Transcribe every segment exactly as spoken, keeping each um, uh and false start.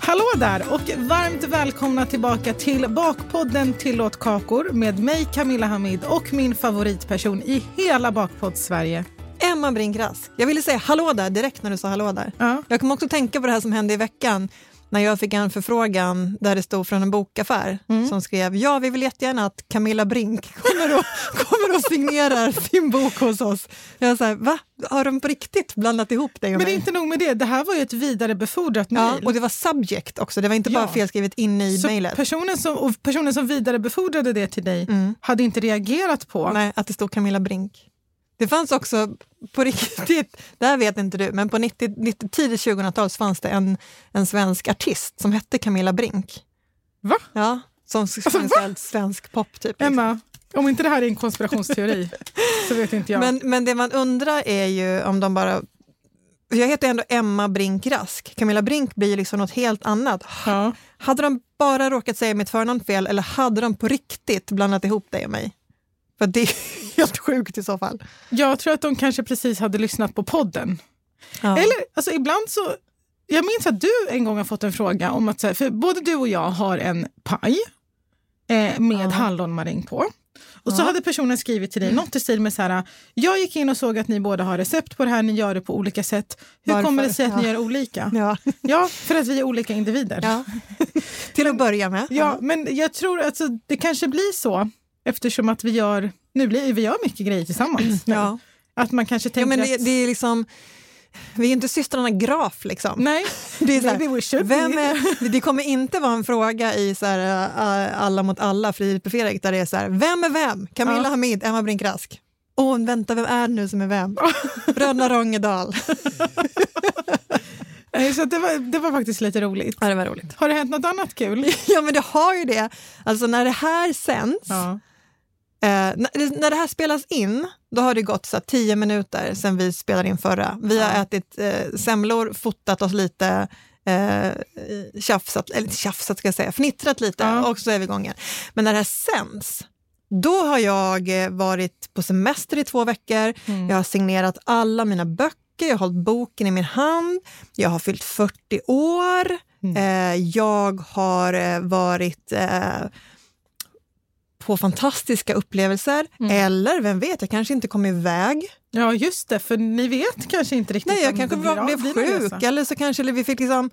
Hallå där och varmt välkomna tillbaka till Bakpodden Tillåt kakor med mig Camilla Hamid och min favoritperson i hela Bakpodd-Sverige, Emma Brink-Rask. Jag ville säga hallå där direkt när du sa hallå där. Ja. Jag kommer också tänka på det här som hände i veckan när jag fick en förfrågan där det stod från en bokaffär mm. som skrev ja, vi vill jättegärna att Camilla Brink kommer och, kommer och signerar sin bok hos oss. Jag sa, va? Har de på riktigt blandat ihop dig och mig? Men det är inte nog med det. Det här var ju ett vidare befordrat mejl. Ja, och det var subject också. Det var inte bara ja. felskrivet inne i mejlet. Personen som, och personen som vidare befordrade det till dig mm. hade inte reagerat på nej, att det stod Camilla Brink. Det fanns också på riktigt, det här vet inte du, men på nittio, nittio, tidigt tjugohundratalet fanns det en, en svensk artist som hette Camilla Brink. Va? Ja, som alltså, va? Svensk pop typ. Emma, liksom. Om inte det här är en konspirationsteori så vet inte jag. Men, men det man undrar är ju om de bara... Jag heter ändå Emma Brink-Rask. Camilla Brink blir liksom något helt annat. Ja. Hade de bara råkat säga mitt förnamn fel eller hade de på riktigt blandat ihop dig och mig? För det är helt sjukt i så fall. Jag tror att de kanske precis hade lyssnat på podden. Ja. Eller, alltså ibland så... Jag minns att du en gång har fått en fråga om att... För både du och jag har en paj eh, med ja. hallonmaräng på. Och ja. så hade personen skrivit till dig något i stil med så här... Jag gick in och såg att ni båda har recept på det här. Ni gör det på olika sätt. Hur Varför? kommer det sig att ja. ni gör olika? Ja. ja, för att vi är olika individer. Ja. Till att börja med. Ja, ja, men jag tror att alltså, det kanske blir så... Eftersom att vi gör, nu blir vi gör mycket grejer tillsammans. Ja. Att man kanske tänker ja, men det, att... det är liksom, vi är ju inte systrarna Graf liksom. Nej, det är så här, vem är, det kommer inte vara en fråga i så här, alla mot alla Filip och Fredrik där det är så här, vem är vem? Camilla ja. Hamid, Emma Brink-Rask. Åh, oh, vänta, vem är det nu som är vem? Bröderna Rångedal. Så det var, det var faktiskt lite roligt. Ja, det var roligt. Har det hänt något annat kul? Ja, men det har ju det. Alltså när det här sänds... Ja. Eh, när, när det här spelas in, då har det gått så tio minuter sedan vi spelade in förra. Vi har ätit eh, semlor, fotat oss lite, eh, tjafsat, eller tjafsat ska jag säga, fnittrat lite ja. och så är vi igång igen. Men när det här sänds, då har jag varit på semester i två veckor. Mm. Jag har signerat alla mina böcker. Jag har hållit boken i min hand. Jag har fyllt fyrtio år. Mm. Eh, jag har varit... Eh, på fantastiska upplevelser. Mm. Eller, vem vet, jag kanske inte kommer iväg. Ja, just det, för ni vet kanske inte riktigt. Nej, jag kanske blev sjuk. Eller så kanske eller vi fick liksom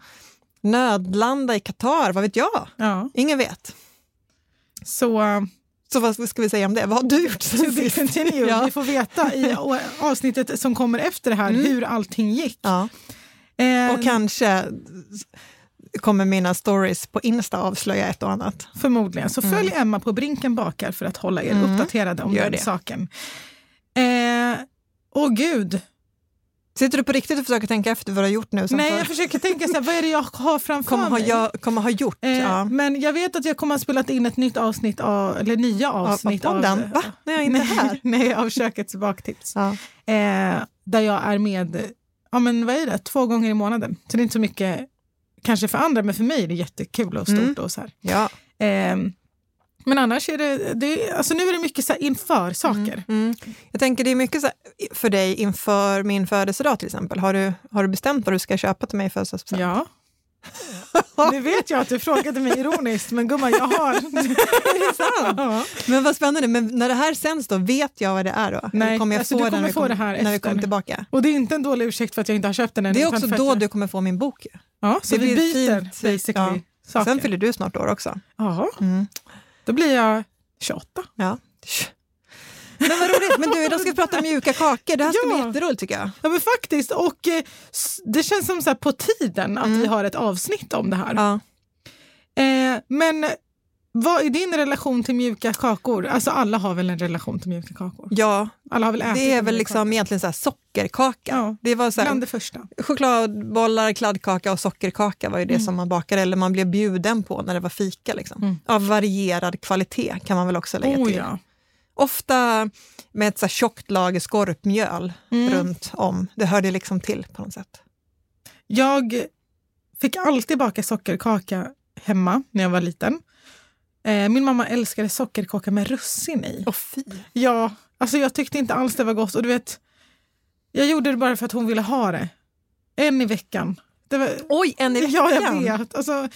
nödlanda i Qatar, vad vet jag? Ja. Ingen vet. Så... Uh... Så vad ska vi säga om det? Vad har du gjort sen sist? Vi får veta i avsnittet som kommer efter det här mm. hur allting gick. Ja. Eh, och kanske kommer mina stories på Insta avslöja ett och annat. Förmodligen. Så följ mm. Emma på Brinken bakar för att hålla er mm. uppdaterade om den saken. Eh, åh gud. Sitter du på riktigt och försöker tänka efter vad du har gjort nu? Som Nej, för... jag försöker tänka så här, vad är det jag har framför kommer mig? Ha, jag, kommer ha gjort, eh, ja. Men jag vet att jag kommer ha spelat in ett nytt avsnitt, av, eller nya avsnitt. Av, av, av Va? Nej, jag är inte nej, här. Nej, av Kökets baktips. Ja. Eh, där jag är med, ja men vad är det? Två gånger i månaden. Så det är inte så mycket, kanske för andra, men för mig är det jättekul och stort mm. och så här. Ja. Eh, Men annars är det, det är, alltså nu är det mycket så här inför saker. Mm, mm. Jag tänker det är mycket så här för dig inför min födelsedag till exempel. Har du, har du bestämt vad du ska köpa till mig i födelsedagspresent? Ja. Nu vet jag att du frågade mig ironiskt, men gumman, jag har. Är det sant? Ja. Men vad spännande. Men när det här sänds då, vet jag vad det är då? Nej, kommer jag alltså få du kommer när få kom, det här när vi kommer tillbaka. Och det är inte en dålig ursäkt för att jag inte har köpt den än. Det är också då jag... du kommer få min bok. Ja, så det vi byter fint, basically. Ja. Sen fyller du snart år också. Ja, mm. Då blir jag tjugoåtta. Ja. Men vad roligt, men du, då ska vi prata om mjuka kakor. Det här ska ja. bli jätteroligt tycker jag. Ja men faktiskt, och eh, det känns som så här på tiden att mm. vi har ett avsnitt om det här. Ja. Eh, men vad är din relation till mjuka kakor? Alltså alla har väl en relation till mjuka kakor? Ja, alla har väl ätit det är väl liksom kakor. Egentligen så här sockerkaka. Ja. Det var så här, bland det första. Chokladbollar, kladdkaka och sockerkaka var ju det mm. som man bakade eller man blev bjuden på när det var fika liksom. Mm. Av varierad kvalitet kan man väl också lägga oh, till. Ja. Ofta med ett så här tjockt lager skorpmjöl mm. runt om. Det hörde liksom till på något sätt. Jag fick alltid baka sockerkaka hemma när jag var liten. Eh, min mamma älskade sockerkaka med russin i. Åh fy. Ja, alltså jag tyckte inte alls det var gott. Och du vet, jag gjorde det bara för att hon ville ha det. En i veckan. Det var, Oj, en i veckan? Ja, jag vet. Alltså...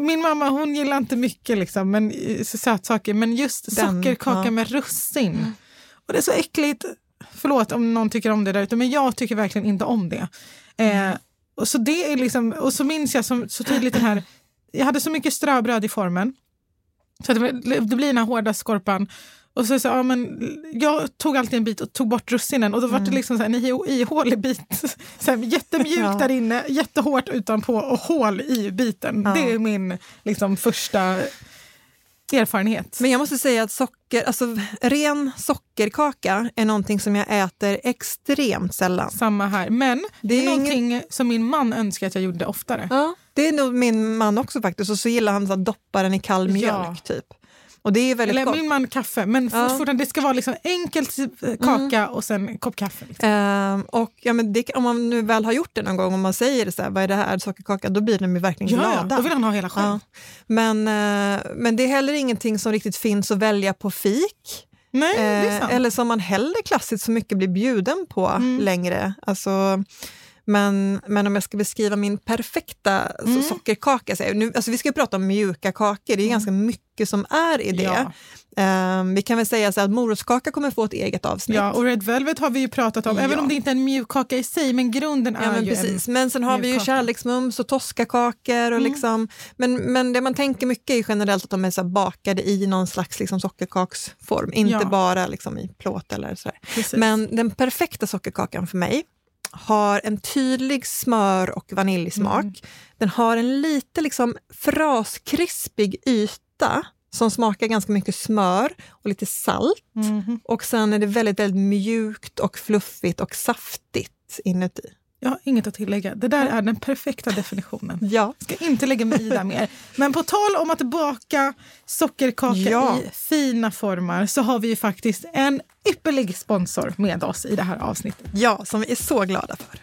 Min mamma, hon gillar inte mycket liksom, men sötsaker, men just Den, sockerkaka ja. med russin. Och det är så äckligt. Förlåt om någon tycker om det där ute, men jag tycker verkligen inte om det. Mm. Eh, och så det är liksom, och så minns jag som, så tydligt den här, jag hade så mycket ströbröd i formen. Så det, det blir den här hårda skorpan. Och så, så ja, men jag tog alltid en bit och tog bort russinen och då var det mm. liksom så här, en ihålig bit. Så här, jättemjukt ja. där inne, jättehårt utanpå och hål i biten. Ja. Det är min liksom, första erfarenhet. Men jag måste säga att socker, alltså, ren sockerkaka är någonting som jag äter extremt sällan. Samma här, men det är, det är någonting ingen... som min man önskar att jag gjorde oftare. Ja. Det är nog min man också faktiskt och så gillar han att doppa den i kall mjölk ja. typ. Och det är väldigt Eller gott. Min man kaffe, men ja. fortfarande det ska vara liksom enkelt kaka mm. och sen en kopp kaffe. Liksom. Ehm, och ja, men det, om man nu väl har gjort det någon gång, om man säger det så här, vad är det här, sockerkaka, då blir den ju verkligen ja, glada. Ja, då vill han ha hela själv. Ja. Men, eh, men det är heller ingenting som riktigt finns att välja på fik. Nej, eh, det är sant. Eller som man heller klassiskt så mycket blir bjuden på mm. längre. Alltså... Men, men om jag ska beskriva min perfekta mm. sockerkaka så nu, alltså vi ska ju prata om mjuka kakor, det är mm. ganska mycket som är i det ja. um, vi kan väl säga så att morotskaka kommer få ett eget avsnitt ja, och Red Velvet har vi ju pratat om ja. även om det inte är en mjukkaka i sig, men grunden är ja, men ju precis. En men sen har mjukkaka. Vi ju kärleksmums och toskakakor och mm. liksom, men, men det man tänker mycket är generellt att de är så bakade i någon slags liksom sockerkaksform, inte ja. bara liksom i plåt eller sådär. Men den perfekta sockerkakan för mig har en tydlig smör- och vaniljsmak. Mm. Den har en lite liksom fraskrispig yta som smakar ganska mycket smör och lite salt. Mm. Och sen är det väldigt, väldigt mjukt och fluffigt och saftigt inuti. Jag har inget att tillägga. Det där är den perfekta definitionen. Ja. Jag ska inte lägga mig i där mer. Men på tal om att baka sockerkaka ja. i fina former så har vi ju faktiskt en ypperlig sponsor med oss i det här avsnittet. Ja, som vi är så glada för.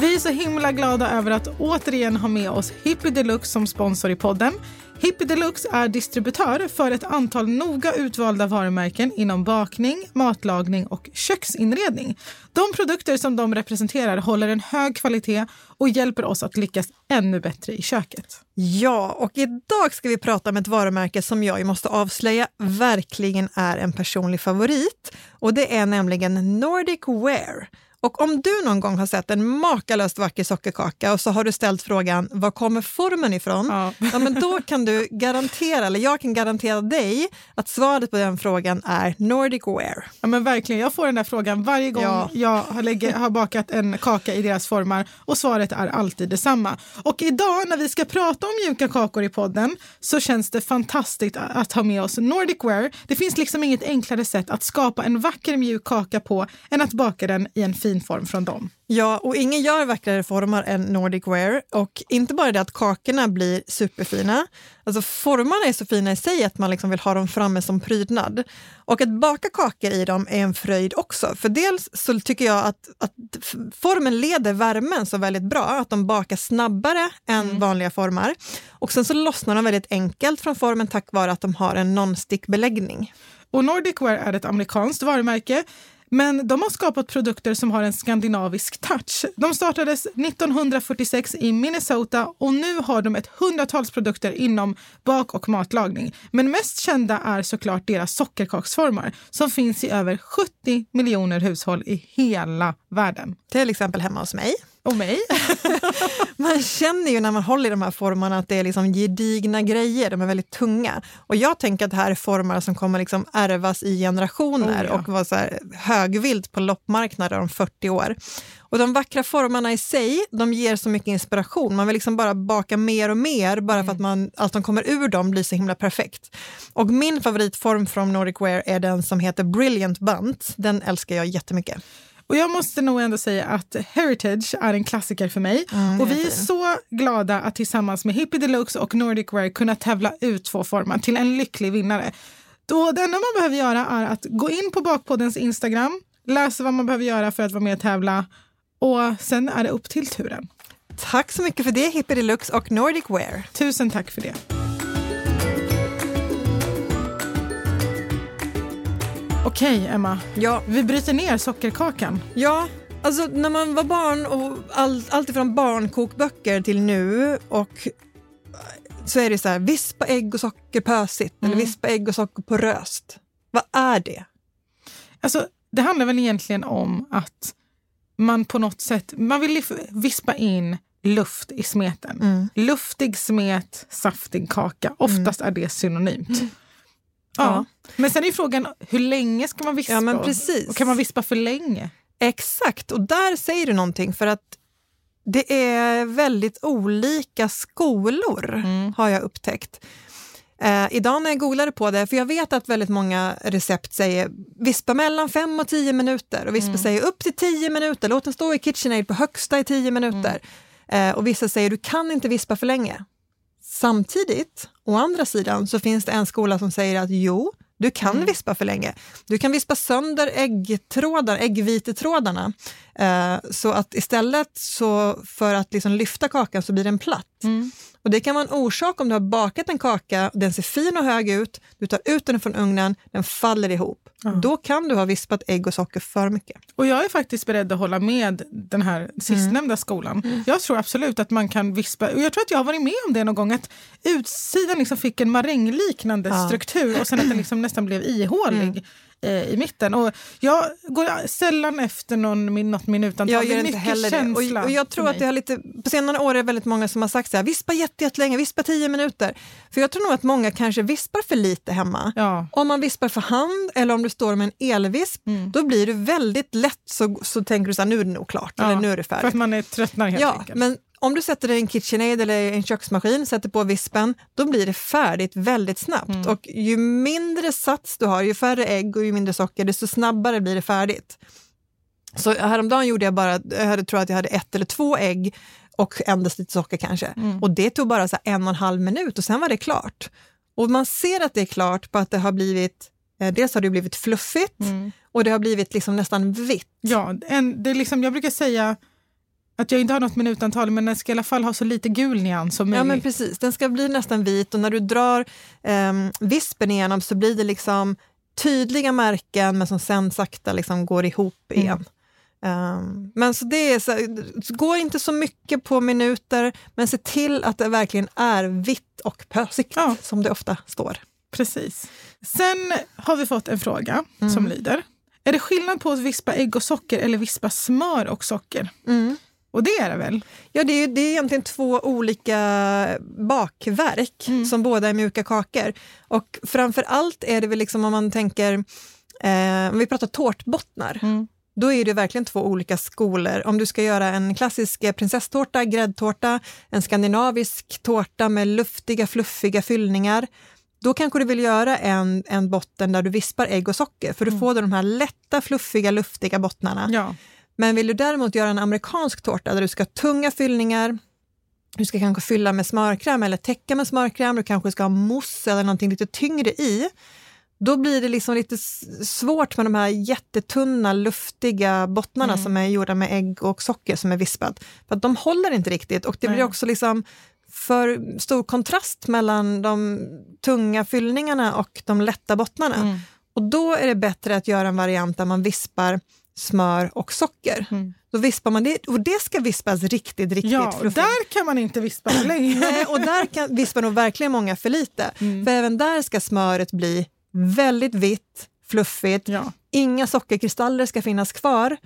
Vi är så himla glada över att återigen ha med oss Hippie Deluxe som sponsor i podden. Hippie Deluxe är distributör för ett antal noga utvalda varumärken inom bakning, matlagning och köksinredning. De produkter som de representerar håller en hög kvalitet och hjälper oss att lyckas ännu bättre i köket. Ja, och idag ska vi prata om ett varumärke som jag måste avslöja verkligen är en personlig favorit. Och det är nämligen Nordic Ware. Och om du någon gång har sett en makalöst vacker sockerkaka och så har du ställt frågan, var kommer formen ifrån? Ja. Ja, men då kan du garantera, eller jag kan garantera dig att svaret på den frågan är Nordic Ware. Ja men verkligen, jag får den där frågan varje gång ja. jag har, lägger, har bakat en kaka i deras formar och svaret är alltid detsamma. Och idag när vi ska prata om mjuka kakor i podden så känns det fantastiskt att ha med oss Nordic Ware. Det finns liksom inget enklare sätt att skapa en vacker mjuk kaka på än att baka den i en fin form från dem. Ja, och ingen gör vackrare formar än Nordic Ware. Och inte bara det att kakorna blir superfina. Alltså formarna är så fina i sig att man liksom vill ha dem framme som prydnad. Och att baka kakor i dem är en fröjd också. För dels så tycker jag att, att formen leder värmen så väldigt bra. Att de bakar snabbare än mm. vanliga formar. Och sen så lossnar de väldigt enkelt från formen tack vare att de har en non-stick beläggning. Och Nordic Ware är ett amerikanskt varumärke. Men de har skapat produkter som har en skandinavisk touch. De startades nittonhundrafyrtiosex i Minnesota och nu har de ett hundratals produkter inom bak- och matlagning. Men mest kända är såklart deras sockerkaksformar som finns i över sjuttio miljoner hushåll i hela världen. Till exempel hemma hos mig. Och mig. Man känner ju när man håller i de här formarna att det är liksom gedigna grejer. De är väldigt tunga. Och jag tänker att det här är formar som kommer liksom ärvas i generationer. Oh ja. Och vara så här högvilt på loppmarknader om fyrtio år. Och de vackra formarna i sig, de ger så mycket inspiration. Man vill liksom bara baka mer och mer bara för att man, allt som kommer ur dem blir så himla perfekt. Och min favoritform från Nordic Ware är den som heter Brilliant Bunt. Den älskar jag jättemycket. Och jag måste nog ändå säga att Heritage är en klassiker för mig. Mm, och vi är så glada att tillsammans med Hippie Deluxe och Nordic Ware kunna tävla ut två formar till en lycklig vinnare. Då, det enda man behöver göra är att gå in på Bakpoddens Instagram, läsa vad man behöver göra för att vara med och tävla. Och sen är det upp till turen. Tack så mycket för det, Hippie Deluxe och Nordic Ware. Tusen tack för det. Okej, Emma. Ja. Vi bryter ner sockerkakan. Ja, alltså när man var barn och all, allt ifrån barnkokböcker till nu och så är det så här, vispa ägg och socker pösigt mm. eller vispa ägg och socker på röst. Vad är det? Alltså, det handlar väl egentligen om att man på något sätt, man vill vispa in luft i smeten. Mm. Luftig smet, saftig kaka. Oftast mm. är det synonymt. Mm. Ja. ja, men sen är ju frågan, hur länge ska man vispa? Ja, men precis. Och kan man vispa för länge? Exakt, och där säger du någonting för att det är väldigt olika skolor mm. har jag upptäckt. Eh, idag när jag googlade på det, för jag vet att väldigt många recept säger vispa mellan fem och tio minuter och vispa mm. säger upp till tio minuter, låt den stå i KitchenAid på högsta i tio minuter. Mm. Eh, och vissa säger du kan inte vispa för länge. Samtidigt, å andra sidan, så finns det en skola som säger att jo, du kan mm. vispa för länge. Du kan vispa sönder äggtrådar, äggvitetrådarna. Eh, så att istället så för att liksom lyfta kakan så blir den platt. Mm. Och det kan vara en orsak om du har bakat en kaka, den ser fin och hög ut, du tar ut den från ugnen, den faller ihop. Mm. Då kan du ha vispat ägg och socker för mycket. Och jag är faktiskt beredd att hålla med den här sistnämnda mm. skolan. Mm. Jag tror absolut att man kan vispa, och jag tror att jag har varit med om det någon gång, att utsidan liksom fick en marängliknande ja. struktur och sen att den liksom nästan blev ihålig. Mm. I mitten. Och jag går sällan efter någon min, något minut. Jag gör mycket inte heller känsla. Och, och jag tror att det har lite, på senare år är det väldigt många som har sagt så här, vispa jättelänge, vispa tio minuter. För jag tror nog att många kanske vispar för lite hemma. Ja. Om man vispar för hand eller om du står med en elvisp, mm. då blir det väldigt lätt så, så tänker du så här, nu är det nog klart. Ja, eller nu är det färdigt. För att man är tröttnar helt ja, enkelt. Men om du sätter dig i en KitchenAid eller en köksmaskin, sätter på vispen, då blir det färdigt väldigt snabbt. Mm. Och ju mindre sats du har, ju färre ägg och ju mindre socker, desto snabbare blir det färdigt. Så häromdagen gjorde jag bara, jag hade, tror att jag hade ett eller två ägg och endast lite socker kanske. Mm. Och det tog bara så en och en halv minut och sen var det klart. Och man ser att det är klart på att det har blivit, dels har det blivit fluffigt mm. och det har blivit liksom nästan vitt. Ja, en, det är liksom, jag brukar säga att jag inte har något minutantal, men den ska i alla fall ha så lite gul nyans som möjligt. Ja, men precis. Den ska bli nästan vit och när du drar eh, vispen igenom så blir det liksom tydliga märken men som sen sakta liksom går ihop igen. Mm. Um, men så det är så, går inte så mycket på minuter, men se till att det verkligen är vitt och pösigt ja. som det ofta står. Precis. Sen har vi fått en fråga mm. som lyder: är det skillnad på att vispa ägg och socker eller vispa smör och socker? Mm. Och det är det väl? Ja, det är, det är egentligen två olika bakverk mm. som båda är mjuka kakor. Och framförallt är det väl liksom om man tänker, eh, om vi pratar tårtbottnar, mm. då är det verkligen två olika skolor. Om du ska göra en klassisk prinsesstårta, gräddtårta, en skandinavisk tårta med luftiga, fluffiga fyllningar, då kanske du vill göra en, en botten där du vispar ägg och socker. För du mm. får de här lätta, fluffiga, luftiga bottnarna. Ja. Men vill du däremot göra en amerikansk tårta där du ska ha tunga fyllningar, du ska kanske fylla med smörkräm eller täcka med smörkräm, du kanske ska ha mousse eller någonting lite tyngre i, då blir det liksom lite svårt med de här jättetunna, luftiga bottnarna mm. som är gjorda med ägg och socker som är vispat. För att de håller inte riktigt och det blir Nej. också liksom för stor kontrast mellan de tunga fyllningarna och de lätta bottnarna. Mm. Och då är det bättre att göra en variant där man vispar smör och socker. Mm. Då vispar man det, och det ska vispas riktigt, riktigt. Ja, och där kan man inte vispa för länge. Nej, och där kan, vispar nog verkligen många för lite. Mm. För även där ska smöret bli väldigt vitt, fluffigt. Ja. Inga sockerkristaller ska finnas kvar.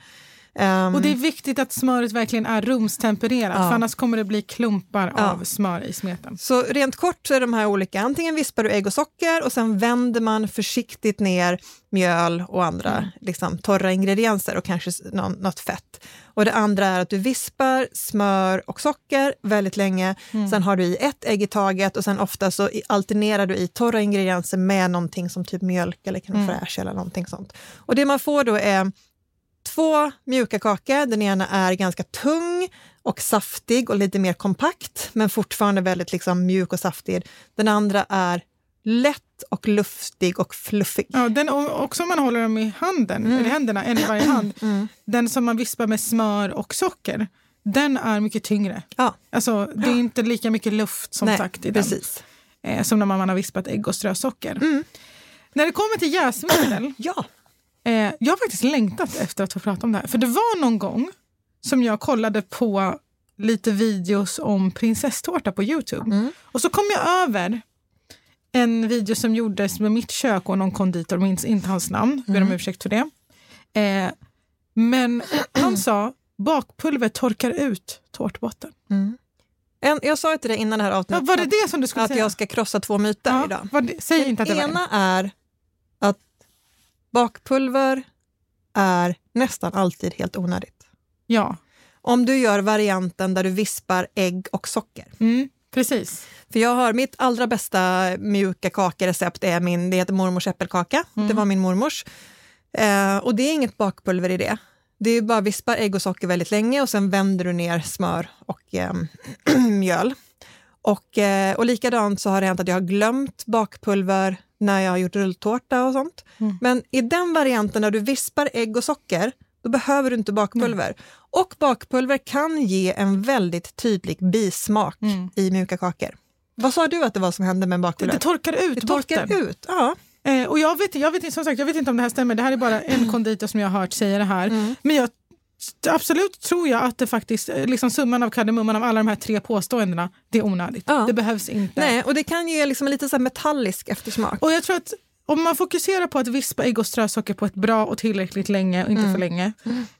Um, och det är viktigt att smöret verkligen är rumstempererat, ja. För annars kommer det bli klumpar ja. Av smör i smeten. Så rent kort så är de här olika. Antingen vispar du ägg och socker och sen vänder man försiktigt ner mjöl och andra mm. liksom, torra ingredienser och kanske någon, något fett. Och det andra är att du vispar smör och socker väldigt länge. Mm. Sen har du i ett ägg i taget och sen ofta så alternerar du i torra ingredienser med någonting som typ mjölk eller crème fraîche eller någonting sånt. Och det man får då är två mjuka kakor, den ena är ganska tung och saftig och lite mer kompakt men fortfarande väldigt liksom mjuk och saftig. Den andra är lätt och luftig och fluffig. Ja, den också om man håller dem i handen, mm. eller händerna, en i varje hand. Mm. Den som man vispar med smör och socker, den är mycket tyngre. Ja. Alltså det är ja. Inte lika mycket luft som nej, sagt i den. Precis. Eh, som när man har vispat ägg och strösocker. Mm. När det kommer till jäsmedel. ja. Jag har faktiskt längtat efter att få prata om det här. För det var någon gång som jag kollade på lite videos om prinsesstårta på YouTube. Mm. Och så kom jag över en video som gjordes med mitt kök och någon konditor. Minns inte hans namn. Ber om ursäkt för det. Eh, men han sa, bakpulver torkar ut tårtbotten. Mm. En, jag sa ju till dig innan det här avsnittet. Ja, var det det som du skulle att säga? Att jag ska krossa två myter ja, idag. Var det, säg inte att det var det. Ena är att bakpulver är nästan alltid helt onödigt. Ja. Om du gör varianten där du vispar ägg och socker. Mm, precis. För jag har mitt allra bästa mjuka kakerecept är min, det heter mormors äppelkaka. Mm. Det var min mormors. Eh, och det är inget bakpulver i det. Det är bara vispar ägg och socker väldigt länge och sen vänder du ner smör och eh, mjöl. Och, eh, och likadant så har det hänt att jag har glömt bakpulver när jag har gjort rulltårta och sånt. Mm. Men i den varianten när du vispar ägg och socker, då behöver du inte bakpulver. Mm. Och bakpulver kan ge en väldigt tydlig bismak mm. i mjuka kakor. Vad sa du att det var som hände med bakpulver? Det, det torkar ut det torkar botten. ut, ja. Eh, och jag vet, jag vet, som sagt, jag vet inte om det här stämmer. Det här är bara en konditor som jag har hört säga det här. Mm. Men jag absolut tror jag att det faktiskt liksom summan av kardemumman av alla de här tre påståendena, det är onödigt. Ja. Det behövs inte. Nej, och det kan ge liksom lite så här metallisk eftersmak. Och jag tror att om man fokuserar på att vispa ägg och strösocker på ett bra och tillräckligt länge och inte mm. för länge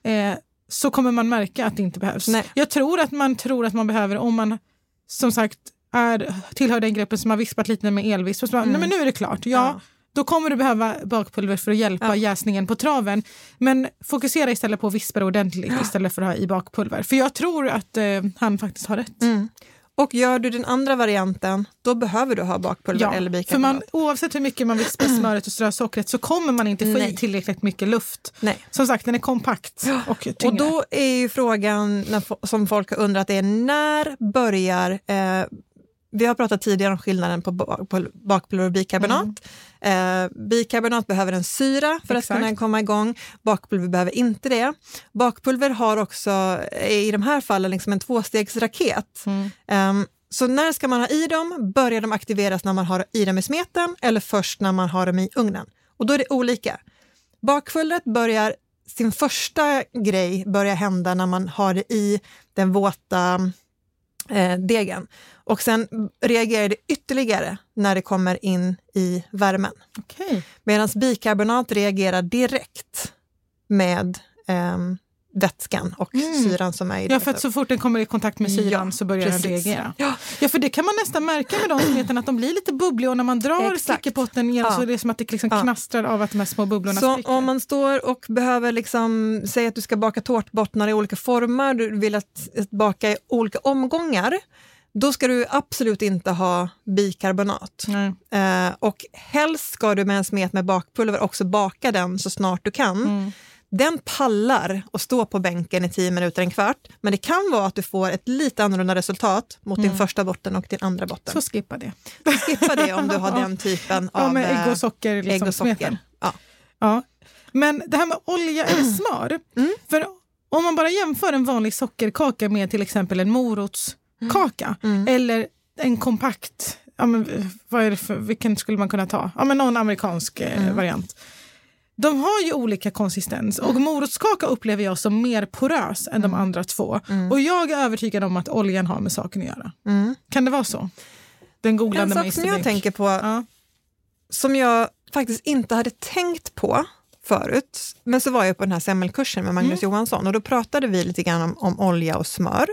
mm. eh, så kommer man märka att det inte behövs. Nej. Jag tror att man tror att man behöver om man som sagt är, tillhör den gruppen som har vispat lite med elvisp och så bara, mm. nej men nu är det klart. Ja. ja. Då kommer du behöva bakpulver för att hjälpa ja. jäsningen på traven. Men fokusera istället på att vispa ordentligt ja. istället för att ha i bakpulver. För jag tror att eh, han faktiskt har rätt. Mm. Och gör du den andra varianten, då behöver du ha bakpulver ja, eller bikarbolat. För man, oavsett hur mycket man vispar smöret och strösockret så kommer man inte få Nej. i tillräckligt mycket luft. Nej. Som sagt, den är kompakt ja. och tyngre. Och då är ju frågan när, som folk har undrat är när börjar... Eh, Vi har pratat tidigare om skillnaden på bakpulver och bikarbonat. Mm. Eh, bikarbonat behöver en syra för Exakt. att kunna komma igång. Bakpulver behöver inte det. Bakpulver har också i de här fallen liksom en tvåstegsraket. Mm. Eh, så när ska man ha i dem? Börjar de aktiveras när man har i dem i smeten eller först när man har dem i ugnen? Och då är det olika. Bakpulvret börjar sin första grej börjar hända när man har det i den våta... degen. Och sen reagerar det ytterligare när det kommer in i värmen. Okay. Medan bikarbonat reagerar direkt med eh, vätskan och mm. syran som är i det. Ja, för att så fort den kommer i kontakt med syran ja, så börjar precis. den reagera. Ja. ja, för det kan man nästan märka med de smeten att de blir lite bubbliga och när man drar stickerpotten igen ja. så är det som att det liksom ja. knastrar av att de här små bubblorna så spricker. Om man står och behöver liksom säga att du ska baka tårtbottnar i olika former, du vill att baka i olika omgångar, då ska du absolut inte ha bikarbonat. Eh, och helst ska du med en smet med bakpulver också baka den så snart du kan. Mm. Den pallar och står på bänken i tio minuter, en kvart. Men det kan vara att du får ett lite annorlunda resultat mot mm. din första botten och din andra botten. Så skippa det. Så skippa det om du har den typen ja, av med ägg och socker. Liksom, ägg och socker. Ja. Ja. Men det här med olja eller smör. Mm. För om man bara jämför en vanlig sockerkaka med till exempel en morotskaka. Mm. Mm. Eller en kompakt ja, men vad är det för, vilken skulle man kunna ta? Ja, men någon amerikansk eh, mm. variant. De har ju olika konsistens. Och morotskaka upplever jag som mer porös än mm. de andra två. Mm. Och jag är övertygad om att oljan har med saken att göra. Mm. Kan det vara så? Den googlande en sak som jag tänker på, ja. Som jag faktiskt inte hade tänkt på förut. Men så var jag på den här semmelkursen med Magnus mm. Johansson. Och då pratade vi lite grann om, om olja och smör.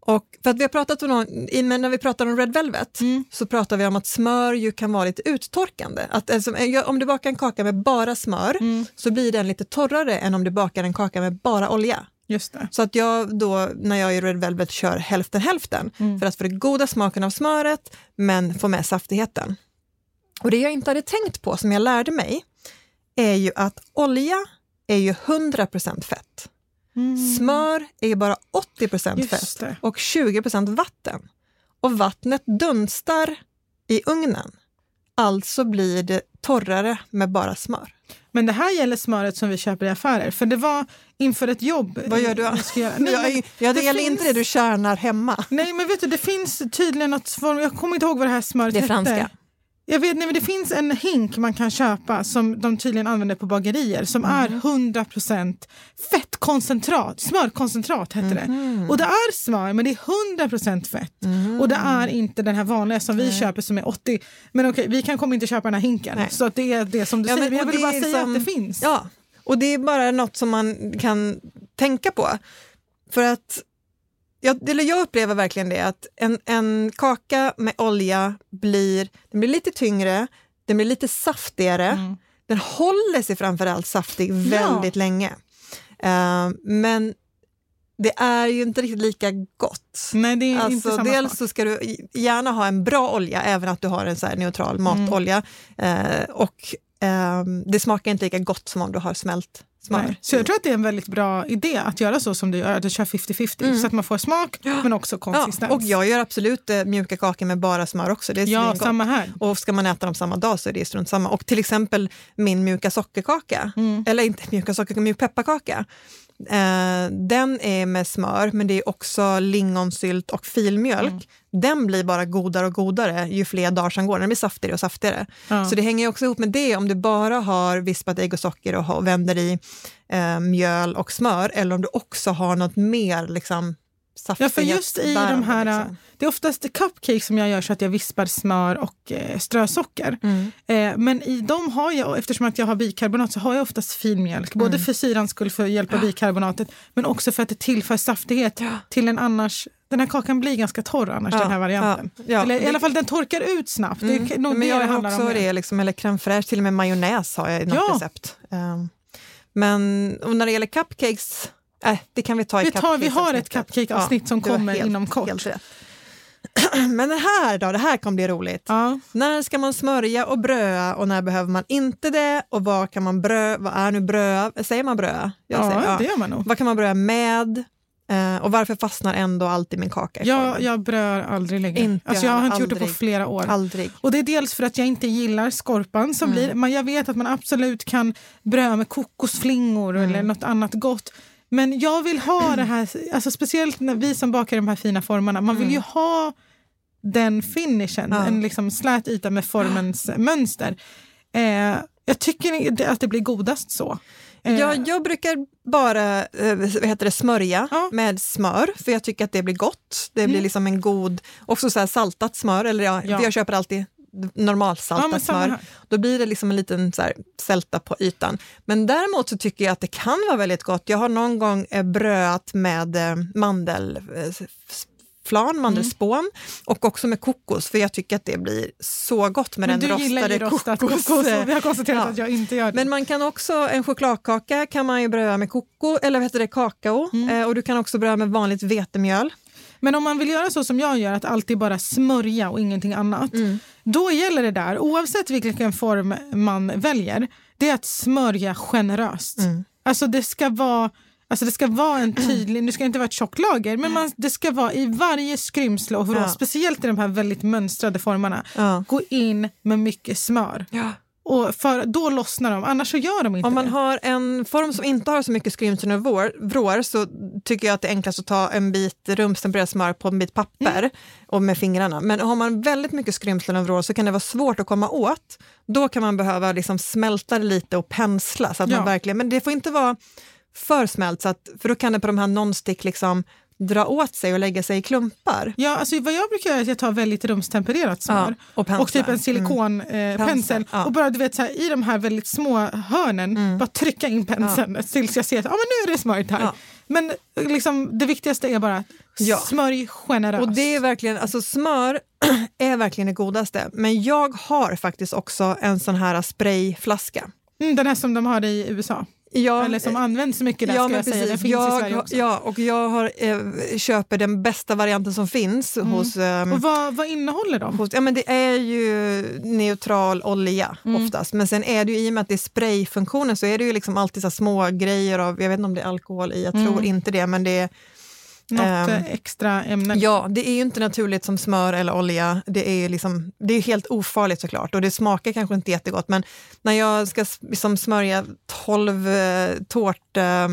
Och för att vi har pratat om någon, men när vi pratar om Red Velvet mm. så pratar vi om att smör ju kan vara lite uttorkande. Att, alltså, om du bakar en kaka med bara smör mm. så blir den lite torrare än om du bakar en kaka med bara olja. Just det. Så att jag då, när jag i Red Velvet kör hälften hälften mm. för att få den goda smaken av smöret men få med saftigheten. Och det jag inte hade tänkt på som jag lärde mig är ju att olja är ju hundra procent fett. Mm. Smör är ju bara åttio procent fett och tjugo procent vatten. Och vattnet dunstar i ugnen. Alltså blir det torrare med bara smör. Men det här gäller smöret som vi köper i affärer. För det var inför ett jobb. Vad gör du? Jag, ska göra. Nej, jag, jag det gäller finns... inte det du kärnar hemma. Nej, men vet du, det finns tydligen något form. Jag kommer inte ihåg vad det här smöret heter. Det är franska. Hette. Jag vet, nej, men det finns en hink man kan köpa som de tydligen använder på bagerier som mm. är hundra procent fettkoncentrat, smörkoncentrat heter mm. det. Och det är smör, men det är hundra procent fett. Mm. Och det är inte den här vanliga som vi mm. köper som är åttio procent. Men okej, vi kan komma inte köpa den här hinken. Nej. Så att det är det som du ja, säger. Men jag vill bara säga som, att det finns. Ja, och det är bara något som man kan tänka på. För att Jag, eller jag upplever verkligen det att en, en kaka med olja blir, den blir lite tyngre, den blir lite saftigare, mm. den håller sig framförallt saftig väldigt ja. länge. Uh, men det är ju inte riktigt lika gott. Nej, det är alltså, inte samma dels sak. Så ska du gärna ha en bra olja, även att du har en så här neutral matolja. Mm. Uh, och uh, det smakar inte lika gott som om du har smält. Nej. Så jag tror att det är en väldigt bra idé att göra så som du gör, att du kör femtio femtio mm. så att man får smak men också konsistens. Ja, och jag gör absolut eh, mjuka kakor med bara smör också. Det är ja, samma här. Och ska man äta dem samma dag så är det strunt samma. Och till exempel min mjuka sockerkaka, mm. eller inte mjuka sockerkaka, mjuk pepparkaka. Eh, den är med smör, men det är också lingonsylt och filmjölk. Mm. Den blir bara godare och godare ju fler dagar som går. Den blir saftigare och saftigare. Ja. Så det hänger ju också ihop med det om du bara har vispat ägg och socker och, och vänder i eh, mjöl och smör. Eller om du också har något mer liksom saftigt. Ja, för just i de här, liksom. Det är oftast cupcakes som jag gör så att jag vispar smör och eh, strösocker. Mm. Eh, men i dem har jag, eftersom att jag har bikarbonat så har jag oftast filmjölk. Både mm. för syrans skull för att hjälpa ja. bikarbonatet men också för att det tillför saftighet ja. till en annars. Den här kakan blir ganska torr annars, ja, den här varianten. Ja, ja. Eller i alla fall, den torkar ut snabbt. Mm. Det är nog men jag det jag handlar också om det. Liksom, eller crème fraîche, till och med majonnäs har jag i något ja. recept. Um, men och när det gäller cupcakes, äh, det kan vi ta i vi cupcakes. Tar, vi har ett cupcake-avsnitt ja, som kommer helt, inom kort. Helt rätt. Men det här då, det här kommer bli roligt. Ja. När ska man smörja och bröa och när behöver man inte det? Och vad kan man bröa? Vad är nu bröa? Säger man bröa? Jag ja, säger, ja, det gör man nog. Vad kan man bröa med? Uh, och varför fastnar ändå alltid min kaka i jag, jag brör aldrig längre. Inte, alltså jag har inte aldrig, gjort det på flera år. Aldrig. Och det är dels för att jag inte gillar skorpan som mm. blir, men jag vet att man absolut kan bröa med kokosflingor mm. eller något annat gott. Men jag vill ha mm. det här, alltså speciellt när vi som bakar de här fina formarna, man vill mm. ju ha den finishen, ja. en liksom slät yta med formens mönster. Eh, jag tycker att det blir godast så. Jag, jag brukar bara vad heter det, smörja ja. med smör för jag tycker att det blir gott. Det mm. blir liksom en god, också så här saltat smör eller jag, ja. jag köper alltid normalsaltat ja, smör. Då blir det liksom en liten så här, sälta på ytan. Men däremot så tycker jag att det kan vara väldigt gott. Jag har någon gång bröat med mandel flan, mandelspån mm. och också med kokos, för jag tycker att det blir så gott med men den rostade kokos. kokos vi har konstaterat ja. att jag inte gör det. Men man kan också, en chokladkaka kan man ju bröa med koko, eller vad heter det, kakao mm. eh, och du kan också bröa med vanligt vetemjöl. Men om man vill göra så som jag gör, att alltid bara smörja och ingenting annat mm. då gäller det där, oavsett vilken form man väljer, det är att smörja generöst. Mm. Alltså det ska vara Alltså det ska vara en tydlig, det ska inte vara ett tjocklager, men man, det ska vara i varje skrymsle och ja. speciellt i de här väldigt mönstrade formarna. Ja. Gå in med mycket smör. Ja. Och för, då lossnar de, annars så gör de inte. Om man det. har en form som inte har så mycket skrymten och vrår, så tycker jag att det är enklast att ta en bit rumstempererat smör på en bit papper mm. och med fingrarna. Men har man väldigt mycket skrymten och vrår så kan det vara svårt att komma åt. Då kan man behöva liksom smälta det lite och pensla så att ja. man verkligen, men det får inte vara för smält så att, för då kan det på de här non-stick liksom dra åt sig och lägga sig i klumpar. Ja, alltså vad jag brukar göra är att jag tar väldigt rumstempererat smör. Ja, och, och typ en silikonpensel. Mm. Eh, ja. Och bara du vet så här, i de här väldigt små hörnen mm. bara trycka in penseln ja. tills jag ser att ah, men nu är det smörjt här. Ja. Men liksom, det viktigaste är bara ja. smörj generöst. Och det är verkligen, alltså smör är verkligen det godaste. Men jag har faktiskt också en sån här sprayflaska. Mm, den här som de har i U S A. Ja, eller som används mycket där ja, ska jag precis. säga. Den finns jag, i Sverige också. Ja, och jag har, eh, köper den bästa varianten som finns mm. hos... Eh, och vad, vad innehåller de? Hos, ja, men det är ju neutral olja mm. oftast. Men sen är det ju i och med att det är sprayfunktionen så är det ju liksom alltid så små grejer av... Jag vet inte om det är alkohol i, jag tror mm. inte det, men det är... Något um, extra ämne. Ja, det är ju inte naturligt som smör eller olja. Det är ju liksom, det är helt ofarligt såklart. Och det smakar kanske inte jättegott. Men när jag ska liksom smörja tolv eh, tårt, eh,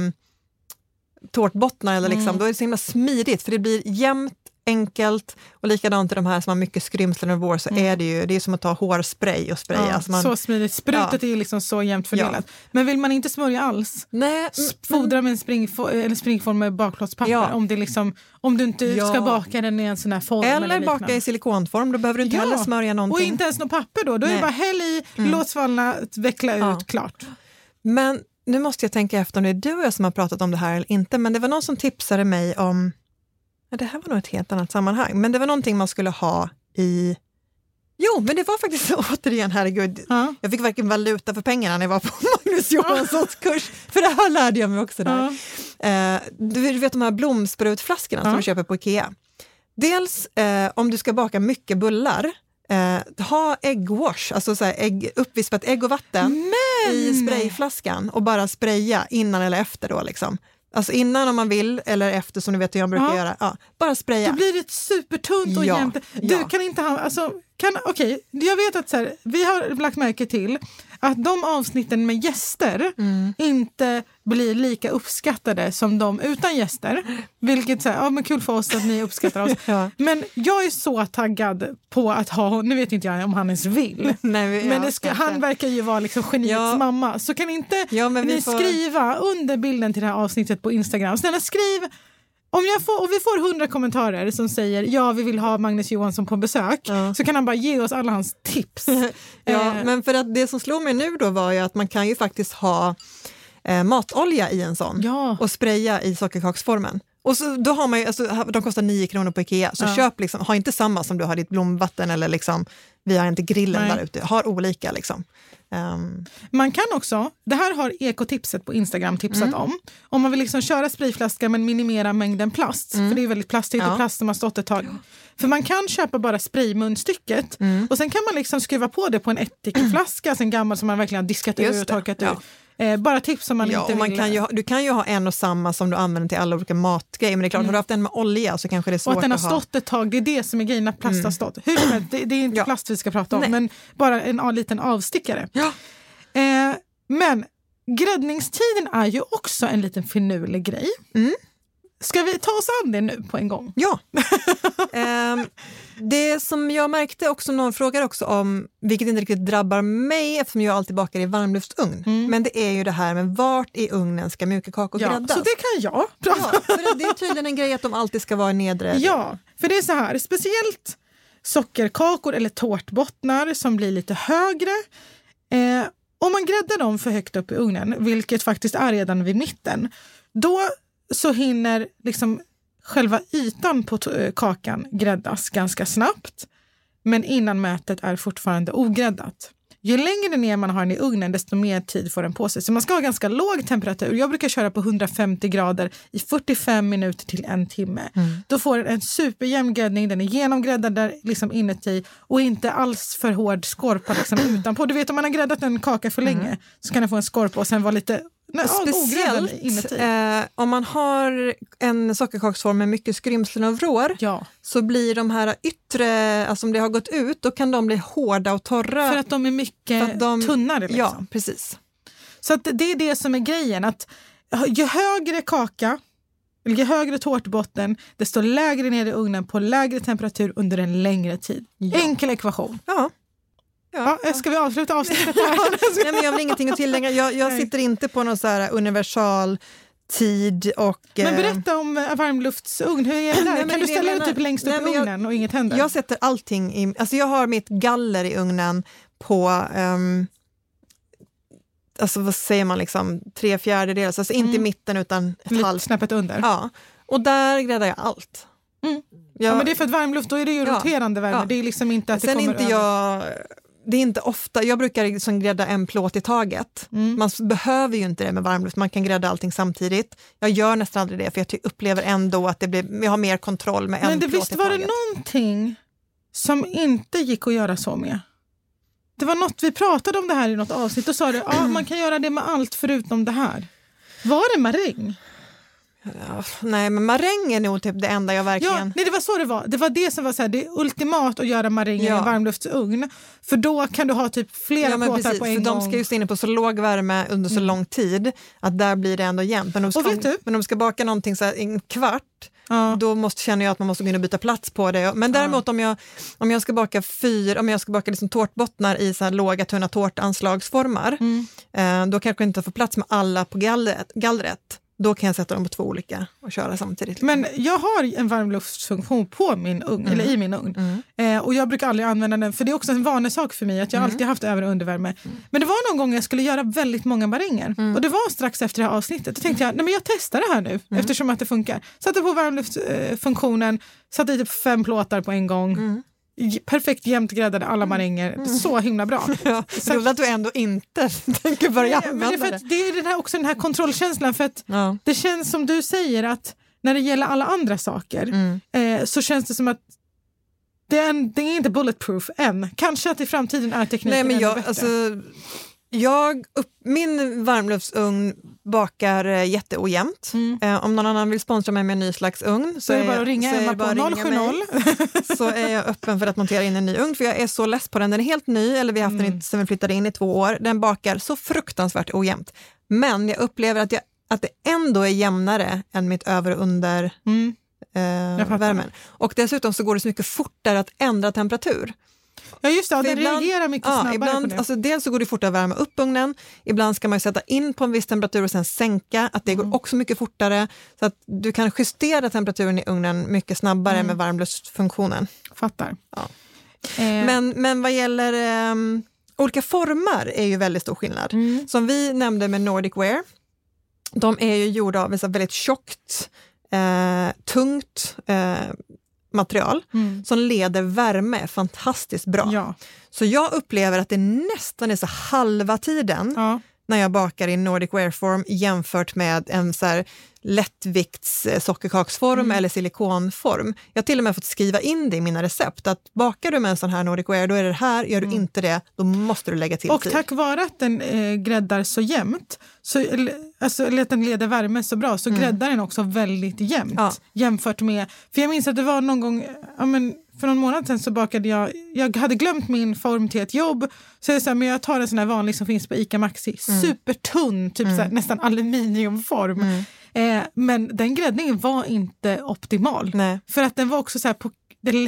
tårtbottnar eller liksom, mm. då är det så himla smidigt. För det blir jämnt, enkelt. Och likadant till de här som har mycket skrymslen och vår så mm. är det ju, det är som att ta hårspray och spraya. Ja, alltså man, så smidigt. Sprutet ja. är ju liksom så jämnt fördelat. Ja. Men vill man inte smörja alls? Nej. Fodra med en springfor- eller springform med bakplåtspapper ja. om det liksom, om du inte ja. ska baka den i en sån här form. Eller, eller baka i silikonform, då behöver du inte ja. heller smörja någonting. Och inte ens något papper då. Då Nej. är det bara häll i, mm. låt svalna, veckla ja. ut, klart. Men nu måste jag tänka efter om det är du och jag som har pratat om det här eller inte. Men det var någon som tipsade mig om det här var nog ett helt annat sammanhang. Men det var någonting man skulle ha i... Jo, men det var faktiskt återigen, herregud. Ja. Jag fick verkligen valuta för pengarna när jag var på Magnus Johanssons ja. kurs. För det här lärde jag mig också där. Ja. Eh, du vet de här blomsprutflaskorna ja. som du köper på Ikea. Dels eh, om du ska baka mycket bullar. Eh, ha äggwash, alltså så här ägg, uppvispat ägg och vatten men... i sprayflaskan. Och bara spraya innan eller efter då liksom. Alltså innan om man vill, eller efter som ni vet hur jag brukar ja. göra. Ja, bara spraya. Då blir det supertunt och ja. jämnt. Du ja. kan inte ha... Alltså, Okej, okay. jag vet att så här, vi har lagt märke till att de avsnitten med gäster mm. inte blir lika uppskattade som de utan gäster. Vilket så här, ja men kul för oss att ni uppskattar oss. ja. Men jag är så taggad på att ha, nu vet inte jag om han ens vill. Nej, vi, men det ska, han verkar ju vara liksom geniets ja. mamma. Så kan inte ja, ni får... skriva under bilden till det här avsnittet på Instagram. Snälla skriv... Om jag får, och vi får hundra kommentarer som säger ja, vi vill ha Magnus Johansson på besök ja. så kan han bara ge oss alla hans tips. ja, eh. Men för att det som slog mig nu då var ju att man kan ju faktiskt ha eh, matolja i en sån ja. och spraya i sockerkaksformen. Och så, då har man ju, alltså, de kostar nio kronor på Ikea, så ja. köp liksom, ha inte samma som du har ditt blomvatten eller liksom, vi har inte grillen Nej. där ute, har olika liksom. Um. Man kan också, det här har ekotipset på Instagram tipsat mm. om, om man vill liksom köra sprayflaska men minimera mängden plast, mm. för det är väldigt plastigt ja. och plast som har stått ett tag. För man kan köpa bara spraymunstycket mm. och sen kan man liksom skruva på det på en ättikflaska, mm. sen gammal som man verkligen har diskat ur och torkat ur. Ja. Eh, bara tips som man ja, inte vill. Man kan ju ha, du kan ju ha en och samma som du använder till alla olika matgrejer. Men det är klart, mm. har du haft en med olja så kanske det är svårt att ha. Och att den har stått ha. ett tag, det är det som är grejen, att plast mm. har stått. Hur med, det, det är inte ja. plast vi ska prata om, Nej. men bara en, en liten avstickare. Ja. Eh, men gräddningstiden är ju också en liten finurlig grej. Mm. Ska vi ta oss an det nu på en gång? Ja. um, det som jag märkte också, någon frågar också om, vilket inte riktigt drabbar mig eftersom jag alltid bakar i varmluftugn. Mm. Men det är ju det här med vart i ugnen ska mjuka kakor ja, gräddas. Så det kan jag. Ja, för det är tydligen en grej att de alltid ska vara nedre. Ja, för det är så här, speciellt sockerkakor eller tårtbottnar som blir lite högre. Eh, om man gräddar dem för högt upp i ugnen, vilket faktiskt är redan vid mitten, då så hinner liksom själva ytan på t- kakan gräddas ganska snabbt. Men innan mötet är fortfarande ogräddat. Ju längre ner man har den i ugnen desto mer tid får den på sig. Så man ska ha ganska låg temperatur. Jag brukar köra på hundrafemtio grader i fyrtiofem minuter till en timme. Mm. Då får den en superjämn gräddning. Den är genomgräddad där liksom inuti. Och inte alls för hård skorpa liksom utanpå. Du vet, om man har gräddat en kaka för mm. länge så kan den få en skorpa och sen vara lite... Men speciellt eh, om man har en sockerkaksform med mycket skrymslen och vrår, ja, så blir de här yttre, alltså om det har gått ut, då kan de bli hårda och torra. För att de är mycket de, tunnare. Liksom. Ja, precis. Så att det är det som är grejen, att ju högre kaka, ju högre tårtbotten, desto lägre ner i ugnen på lägre temperatur under en längre tid. Ja. Enkel ekvation. Ja. Ja, ja, ska vi avsluta avsnittet här? Nej, men jag har ingenting att tillägga. Jag, jag sitter inte på någon så här universal tid och... Men berätta om varmluftsugn. Hur är det där? Kan du ställa den typ längst upp i ugnen jag, och inget händer? Jag sätter allting i... Alltså jag har mitt galler i ugnen på... Um, alltså vad säger man liksom? Tre fjärdedelar. Alltså inte mm. i mitten utan ett halvt. Snäppet under. Ja. Och där gräddar jag allt. Mm. Jag, ja, men det är för att varmluft, då är det ju ja, roterande värme. Ja. Det är liksom inte att det sen kommer inte jag... Det är inte ofta, jag brukar liksom grädda en plåt i taget. Mm. Man behöver ju inte det med varmluft, man kan grädda allting samtidigt. Jag gör nästan aldrig det, för jag upplever ändå att det blir, jag har mer kontroll med en plåt i taget. Men det visst var det någonting som inte gick att göra så med. Det var något, vi pratade om det här i något avsnitt och sa du, ja, man kan göra det med allt förutom det här. Var det maräng? Ja, nej, men maräng är nog typ det enda jag verkligen... Ja, nej, det var så det var. Det var det som var så här, det är ultimat att göra maräng ja. i en varmluftsugn. För då kan du ha typ flera ja, plåtar precis, på en för gång. De ska ju stå inne på så låg värme under så mm. lång tid att där blir det ändå jämnt. Men om de, de ska baka någonting så här en kvart, ja. då måste, känner jag att man måste gå in och byta plats på det. Men däremot ja. om, jag, om jag ska baka fyr, om jag ska baka liksom tårtbottnar i så här låga, tunna tårtanslagsformar, mm. eh, då kanske jag inte får plats med alla på gallret. gallret. Då kan jag sätta dem på två olika och köra samtidigt. Men jag har en varmluftsfunktion på min ugn, mm. eller i min ugn. Mm. Eh, och jag brukar aldrig använda den, för det är också en vanesak för mig att jag mm. alltid haft över- och undervärme. Mm. Men det var någon gång jag skulle göra väldigt många maränger. Mm. Och det var strax efter det här avsnittet. Då tänkte jag, nej men jag testar det här nu, mm. eftersom att det funkar. Satte på varmluftsfunktionen, satte i typ fem plåtar på en gång. Mm. Perfekt jämnt gräddade alla maränger. Mm. Så himla bra. Ja, så roligt att du ändå inte tänker börja nej, använda men det. Är för att det är den här, också den här kontrollkänslan. För att ja. det känns som du säger att när det gäller alla andra saker mm. eh, så känns det som att det är, en, det är inte bulletproof än. Kanske att i framtiden är tekniken nej, men jag, bättre. Alltså, jag upp, min varmluftsugn bakar jätteojämt. Mm. Eh, om någon annan vill sponsra mig med en ny slags ugn så, så är det bara att ringa Emma på noll sju noll. Så är jag öppen för att montera in en ny ugn, för jag är så less på den. Den är helt ny, eller vi har haft mm. den sedan vi flyttade in i två år. Den bakar så fruktansvärt ojämt. Men jag upplever att, jag, att det ändå är jämnare än mitt över och under mm. eh, värmen. Och dessutom så går det så mycket fortare att ändra temperatur. Ja just det, ja, den ibland, reagerar mycket ja, snabbare ibland, på det. Alltså, dels så går det fortare att värma upp ugnen. Ibland ska man ju sätta in på en viss temperatur och sen sänka. Att det mm. går också mycket fortare. Så att du kan justera temperaturen i ugnen mycket snabbare mm. med varmluftsfunktionen. Fattar. Ja. Eh. Men, men vad gäller um, olika former är ju väldigt stor skillnad. Mm. Som vi nämnde med Nordic Ware. De är ju gjorda av så väldigt tjockt, eh, tungt... Eh, material mm. som leder värme fantastiskt bra. Ja. Så jag upplever att det nästan är så halva tiden ja. när jag bakar i Nordic Ware-form jämfört med en så här lättvikts sockerkaksform mm. eller silikonform. Jag har till och med fått skriva in det i mina recept att bakar du med en sån här Nordic Ware, då är det här, gör du mm. inte det, då måste du lägga till och tid. Och tack vare att den eh, gräddar så jämnt, så, alltså att den leder värme så bra, så mm. gräddar den också väldigt jämnt ja. jämfört med, för jag minns att det var någon gång, ja men för någon månad sedan så bakade jag, jag hade glömt min form till ett jobb, så jag sa, men jag tar en sån här vanlig som finns på Ica Maxi, mm. supertunn, typ mm. så här, nästan aluminiumform. Mm. Eh, men den gräddningen var inte optimal. Nej. För att den var också så här på,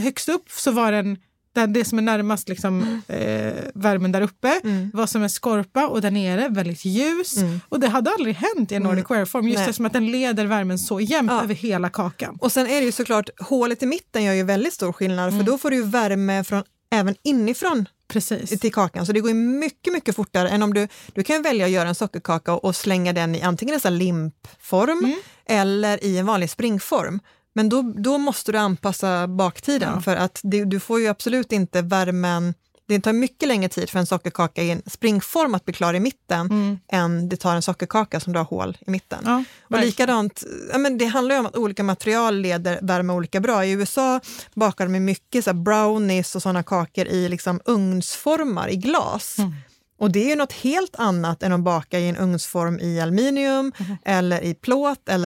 högst upp så var den där, det som är närmast liksom, mm. eh, värmen där uppe mm. var som en skorpa, och där nere väldigt ljus mm. och det hade aldrig hänt i en Nordic Ware-form just eftersom att den leder värmen så jämnt ja. över hela kakan. Och sen är det ju såklart hålet i mitten gör ju väldigt stor skillnad mm. för då får du ju värme från även inifrån. Precis. Till kakan. Så det går ju mycket, mycket fortare än om du, du kan välja att göra en sockerkaka och, och slänga den i antingen en sån här limpform mm. eller i en vanlig springform. Men då, då måste du anpassa baktiden ja. för att det, du får ju absolut inte värmen, det tar mycket längre tid för en sockerkaka i en springform att bli klar i mitten mm. än det tar en sockerkaka som du har hål i mitten. Ja, och likadant, ja, men det handlar ju om att olika material leder värme olika bra. I U S A bakar de mycket så här brownies och sådana kakor i liksom ugnsformar i glas. Mm. Och det är ju något helt annat än att baka i en ugnsform i aluminium mm-hmm. eller i plåt. Eller...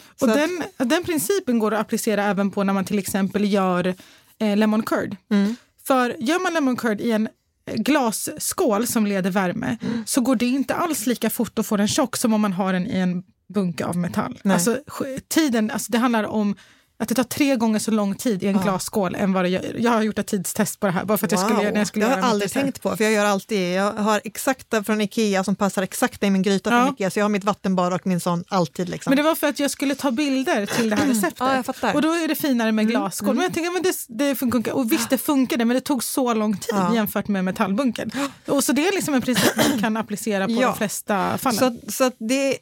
Och den, att... den principen går att applicera även på när man till exempel gör eh, lemon curd. Mm. För gör man lemon curd i en glasskål som leder värme mm. så går det inte alls lika fort att få den tjock som om man har den i en bunke av metall. Nej. Alltså tiden, alltså det handlar om att det tar tre gånger så lång tid i en ah. glasskål än vad det gör. Jag har gjort ett tidstest på det här. Bara för att wow. jag skulle, när jag skulle det har jag aldrig tänkt på. För jag gör alltid. Jag har exakta från Ikea som passar exakt i min gryta ja. från Ikea. Så jag har mitt vattenbad och min sån alltid. Liksom. Men det var för att jag skulle ta bilder till det här receptet. Ja, jag fattar. Och då är det finare med glasskål. Mm. Men jag tänker, men det, det funkar. Och visst, det funkade. Men det tog så lång tid ja. jämfört med metallbunken. Och så det är liksom en princip man kan applicera på ja. de flesta fallen. Så, så det...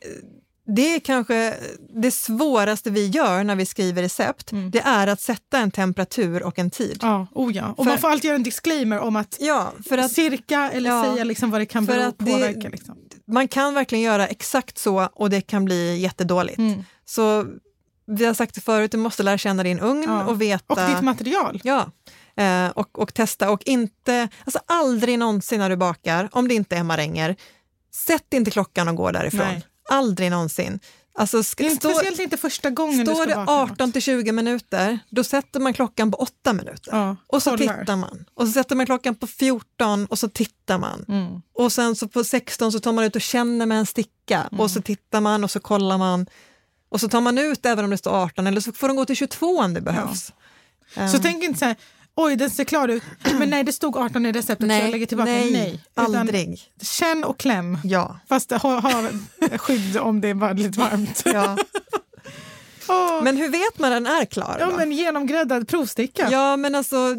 Det är kanske det svåraste vi gör när vi skriver recept. Mm. Det är att sätta en temperatur och en tid. Ja, oh ja. Och för, man får alltid göra en disclaimer om att, ja, för att cirka eller ja, säga liksom vad det kan bero, påverka. Det, liksom. Man kan verkligen göra exakt så och det kan bli jättedåligt. Mm. Så vi har sagt det förut, du måste lära känna din ugn ja. och veta... Och ditt material. Ja, eh, och, och testa. Och inte, alltså aldrig någonsin när du bakar, om det inte är maränger, sätt inte klockan och gå därifrån. Nej. Aldrig någonsin. Alltså, sk- inte, stå, speciellt inte första gången du ska baka. Står det arton till tjugo minuter, då sätter man klockan på åtta minuter. Ja, och så tittar man. Och så sätter man klockan på fjorton och så tittar man. Mm. Och sen så på sexton så tar man ut och känner med en sticka. Mm. Och så tittar man och så kollar man. Och så tar man ut även om det står arton. Eller så får de gå till tjugotvå om det behövs. Ja. Um. Så tänk inte så här... Oj, den ser klar ut. Men nej, det stod arton i receptet nej, så jag lägger tillbaka. Nej, nej. Aldrig. Känn och kläm. Ja. Fast ha, ha skydd om det är lite varmt. Ja. Oh. Men hur vet man den är klar? Ja, va? Men genomgräddad provsticka. Ja, men alltså,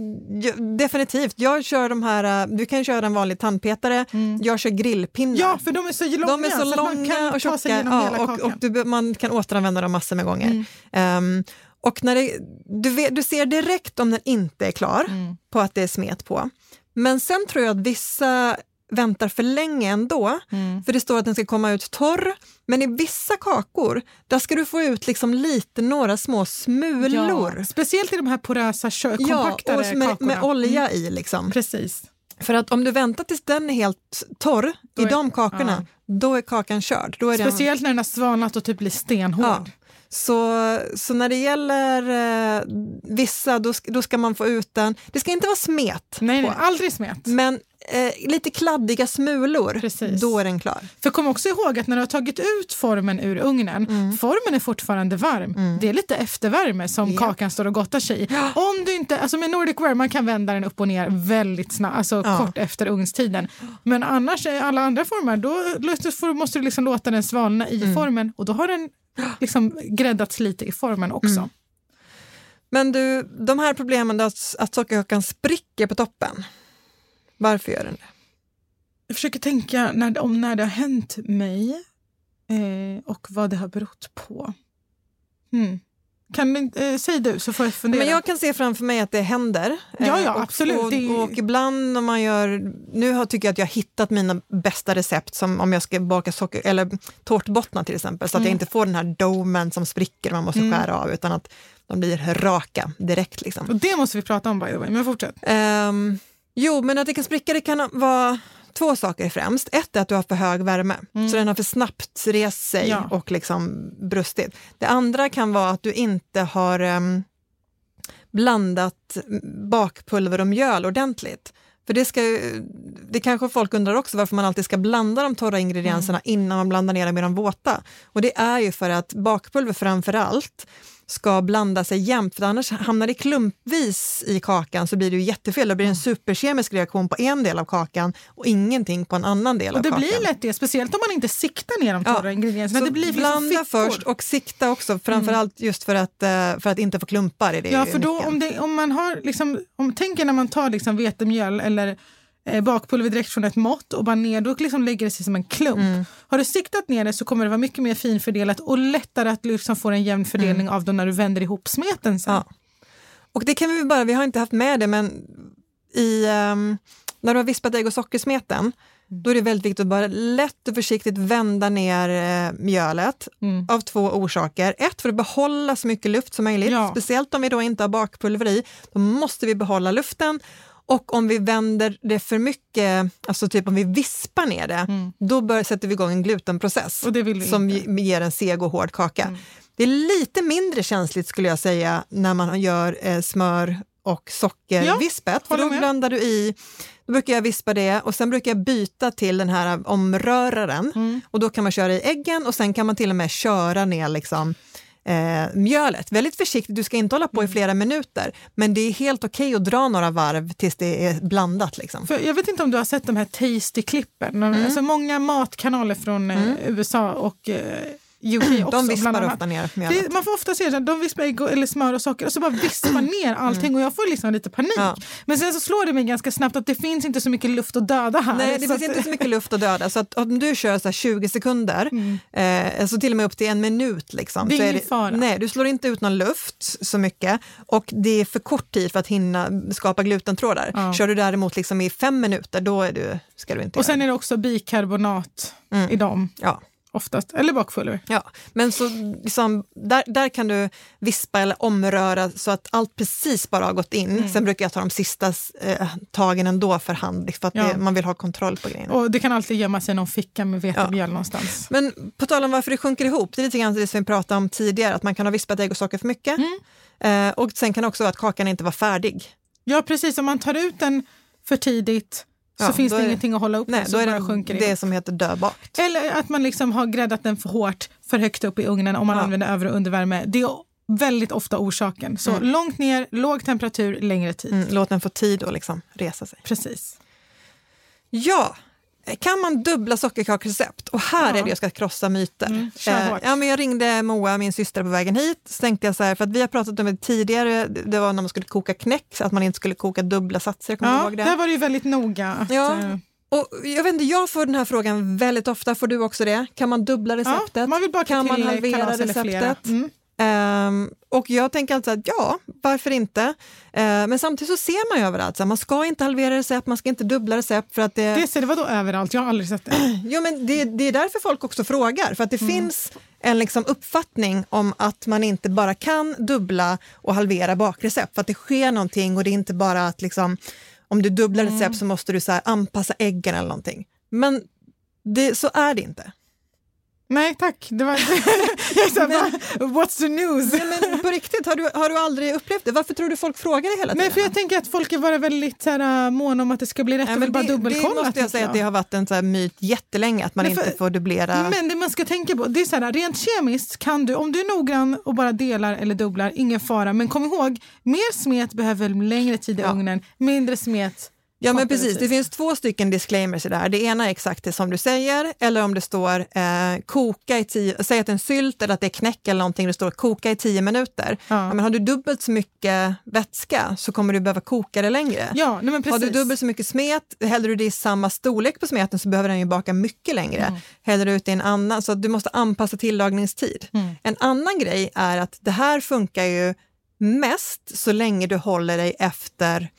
definitivt. Jag kör de här, du kan köra en vanlig tandpetare. Mm. Jag kör grillpinnar. Ja, för de är så långa. De är så, så långa och tjocka. Ja, och, och du, man kan återanvända dem massor med gånger. Mm. Um, Och när det, du, vet, du ser direkt om den inte är klar mm. på att det är smet på. Men sen tror jag att vissa väntar för länge ändå. Mm. För det står att den ska komma ut torr. Men i vissa kakor, där ska du få ut liksom lite några små smulor. Ja. Speciellt i de här porösa, kö- kompaktare kakorna. Ja, och med, kakorna. med olja mm. i liksom. Precis. För att om du väntar tills den är helt torr då i är, de kakorna, ja. då är kakan körd. Då är Speciellt den... när den har svalnat och typ blir stenhård. Ja. Så, så när det gäller eh, vissa, då ska, då ska man få ut den. Det ska inte vara smet. Nej, nej aldrig smet. Men eh, lite kladdiga smulor, Precis. då är den klar. För kom också ihåg att när du har tagit ut formen ur ugnen, mm. formen är fortfarande varm. Mm. Det är lite eftervärme som ja. kakan står och gottar sig i. Om du inte, alltså med Nordic Ware, man kan vända den upp och ner väldigt snabbt, alltså ja. kort efter ugnstiden. Men annars, i alla andra former, då måste du liksom låta den svalna i mm. formen och då har den liksom gräddats lite i formen också. Mm. Men du, de här problemen då, att, att sockerkakan spricker på toppen. Varför gör den det? Jag försöker tänka när, om när det har hänt mig eh, och vad det har berott på. Mm. Kan du, eh, säg du så får jag fundera. Men jag kan se framför mig att det händer. Eh, ja, ja, och, absolut. Och, och, och ibland när man gör... Nu har, tycker jag att jag har hittat mina bästa recept som om jag ska baka socker, eller tårtbottnar till exempel. Så att mm. jag inte får den här domen som spricker man måste skära mm. av. Utan att de blir raka direkt liksom. Och det måste vi prata om by the way, men fortsätt. Um, jo, men att det kan spricka det kan vara... Två saker främst. Ett är att du har för hög värme. Mm. Så den har för snabbt rest sig ja. och liksom brustit. Det andra kan vara att du inte har um, blandat bakpulver och mjöl ordentligt. För det ska det kanske folk undrar också varför man alltid ska blanda de torra ingredienserna mm. innan man blandar ner dem med de våta. Och det är ju för att bakpulver framförallt ska blanda sig jämnt, för annars hamnar det klumpvis i kakan så blir det ju jättefel. Det blir en superkemisk reaktion på en del av kakan och ingenting på en annan del av kakan. Och det blir lätt det, speciellt om man inte siktar ner de torra ja, ingredienserna. Det blir blanda först och sikta också, framförallt just för att, för att inte få klumpar i det. Ja, för då om, det, om man har liksom, om tänker när man tar liksom vetemjöl eller bakpulver direkt från ett mått och bara ner, då liksom lägger det sig som en klump. Mm. Har du siktat ner det så kommer det vara mycket mer finfördelat och lättare att liksom få en jämn fördelning mm. av dem när du vänder ihop smeten sen. Ja. Och det kan vi bara, vi har inte haft med det, men i, um, när du har vispat ägg och sockersmeten, då är det väldigt viktigt att bara lätt och försiktigt vända ner eh, mjölet mm. av två orsaker. Ett, för att behålla så mycket luft som möjligt. Ja. Speciellt om vi då inte har bakpulver i, då måste vi behålla luften. Och om vi vänder det för mycket, alltså typ om vi vispar ner det, mm. då bör, sätter vi igång en glutenprocess som inte ger en seg och hård kaka. Mm. Det är lite mindre känsligt skulle jag säga när man gör eh, smör och sockervispet. Ja, för då blandar du i, då brukar jag vispa det och sen brukar jag byta till den här omröraren. Mm. Och då kan man köra i äggen och sen kan man till och med köra ner liksom... Eh, mjölet. Väldigt försiktigt, du ska inte hålla på i flera minuter, men det är helt okej att dra några varv tills det är blandat liksom. För jag vet inte om du har sett de här tasty-klippen, mm. alltså många matkanaler från mm. U S A och eh, U K också. De vispar ofta ner mjölet. Det, man får ofta se att de vispar ägg eller smör och socker och så bara vispar ner allting mm. och jag får liksom lite panik. Ja. Men sen så slår det mig ganska snabbt att det finns inte så mycket luft att döda här. Nej, det finns att... inte så mycket luft att döda, så att om du kör så här tjugo sekunder mm. eh, så till och med upp till en minut liksom. Det är, så är det, fara. Nej, du slår inte ut någon luft så mycket och det är för kort tid för att hinna skapa glutentrådar. Ja. Kör du däremot liksom i fem minuter, då är du, ska du inte och göra. Sen är det också bikarbonat mm. i dem. Ja. Oftast, eller bakpulver. Ja, men så liksom, där, där kan du vispa eller omröra så att allt precis bara har gått in. Mm. Sen brukar jag ta de sista eh, tagen ändå för hand, för att ja. det, man vill ha kontroll på grejerna. Och det kan alltid gömma sig någon ficka med vetemjöl ja. någonstans. Men på tal om varför det sjunker ihop, det är lite grann det som vi pratade om tidigare, att man kan ha vispat ägg och socker för mycket. Mm. Eh, och sen kan det också vara att kakan inte var färdig. Ja, precis. Om man tar ut den för tidigt... Så ja, finns det ingenting att hålla upp. Nej, då är det sjunker det in. Som heter döbakt. Eller att man liksom har gräddat den för hårt, för högt upp i ugnen om man ja. använder över- och undervärme. Det är väldigt ofta orsaken. Så mm. långt ner, låg temperatur, längre tid. Mm, låt den få tid att liksom resa sig. Precis. Ja, kan man dubbla sockerkakrecept? Och här ja. är det jag ska krossa myter. Mm, eh, ja, men jag ringde Moa, min syster, på vägen hit. Så tänkte jag så här, för att vi har pratat om det tidigare. Det var när man skulle koka knäck, så att man inte skulle koka dubbla satser. Kommer ja, ihåg det? Där var det ju väldigt noga. Att, ja. Och jag vet inte, jag får den här frågan väldigt ofta. Får du också det? Kan man dubbla receptet? Ja, man vill bara kan man halvera receptet? Mm. Um, och jag tänker alltså att ja, varför inte? Uh, men samtidigt så ser man ju överallt så här, man ska inte halvera recept, man ska inte dubbla recept för att det... Det ser det vadå överallt? Jag har aldrig sett det. Jo, men det, det är därför folk också frågar, för att det mm. finns en liksom uppfattning om att man inte bara kan dubbla och halvera bakrecept, för att det sker någonting och det är inte bara att liksom, om du dubblar recept mm. så måste du så här anpassa äggen eller någonting. Men det, så är det inte. Nej, tack. Det var sa, men, what's the news? Nej, men på riktigt, har du, har du aldrig upplevt det? Varför tror du folk frågar det hela tiden? Nej, för jag tänker att folk är bara väldigt så här, mån om att det ska bli rätt. Nej, men bara dubbelkolla. Det måste jag, jag säga att det har varit en så här myt jättelänge, att man men, för, inte får dubblera. Men det man ska tänka på, det är så här, rent kemiskt kan du, om du är noggrann och bara delar eller dubblar, ingen fara. Men kom ihåg, mer smet behöver längre tid i ja. ugnen, mindre smet. Ja, men precis. Det finns två stycken disclaimers i det här. Det ena är exakt det som du säger, eller om det står eh, koka i tio, säg att en sylt eller att det är knäck eller någonting, det står koka i tio minuter. Ja. Ja, men har du dubbelt så mycket vätska så kommer du behöva koka det längre. Ja, nej, men precis. Har du dubbelt så mycket smet, häller du det i samma storlek på smeten så behöver den ju baka mycket längre. Mm. Häller du ut i en annan, så att du måste anpassa tillagningstid. Mm. En annan grej är att det här funkar ju mest så länge du håller dig efter...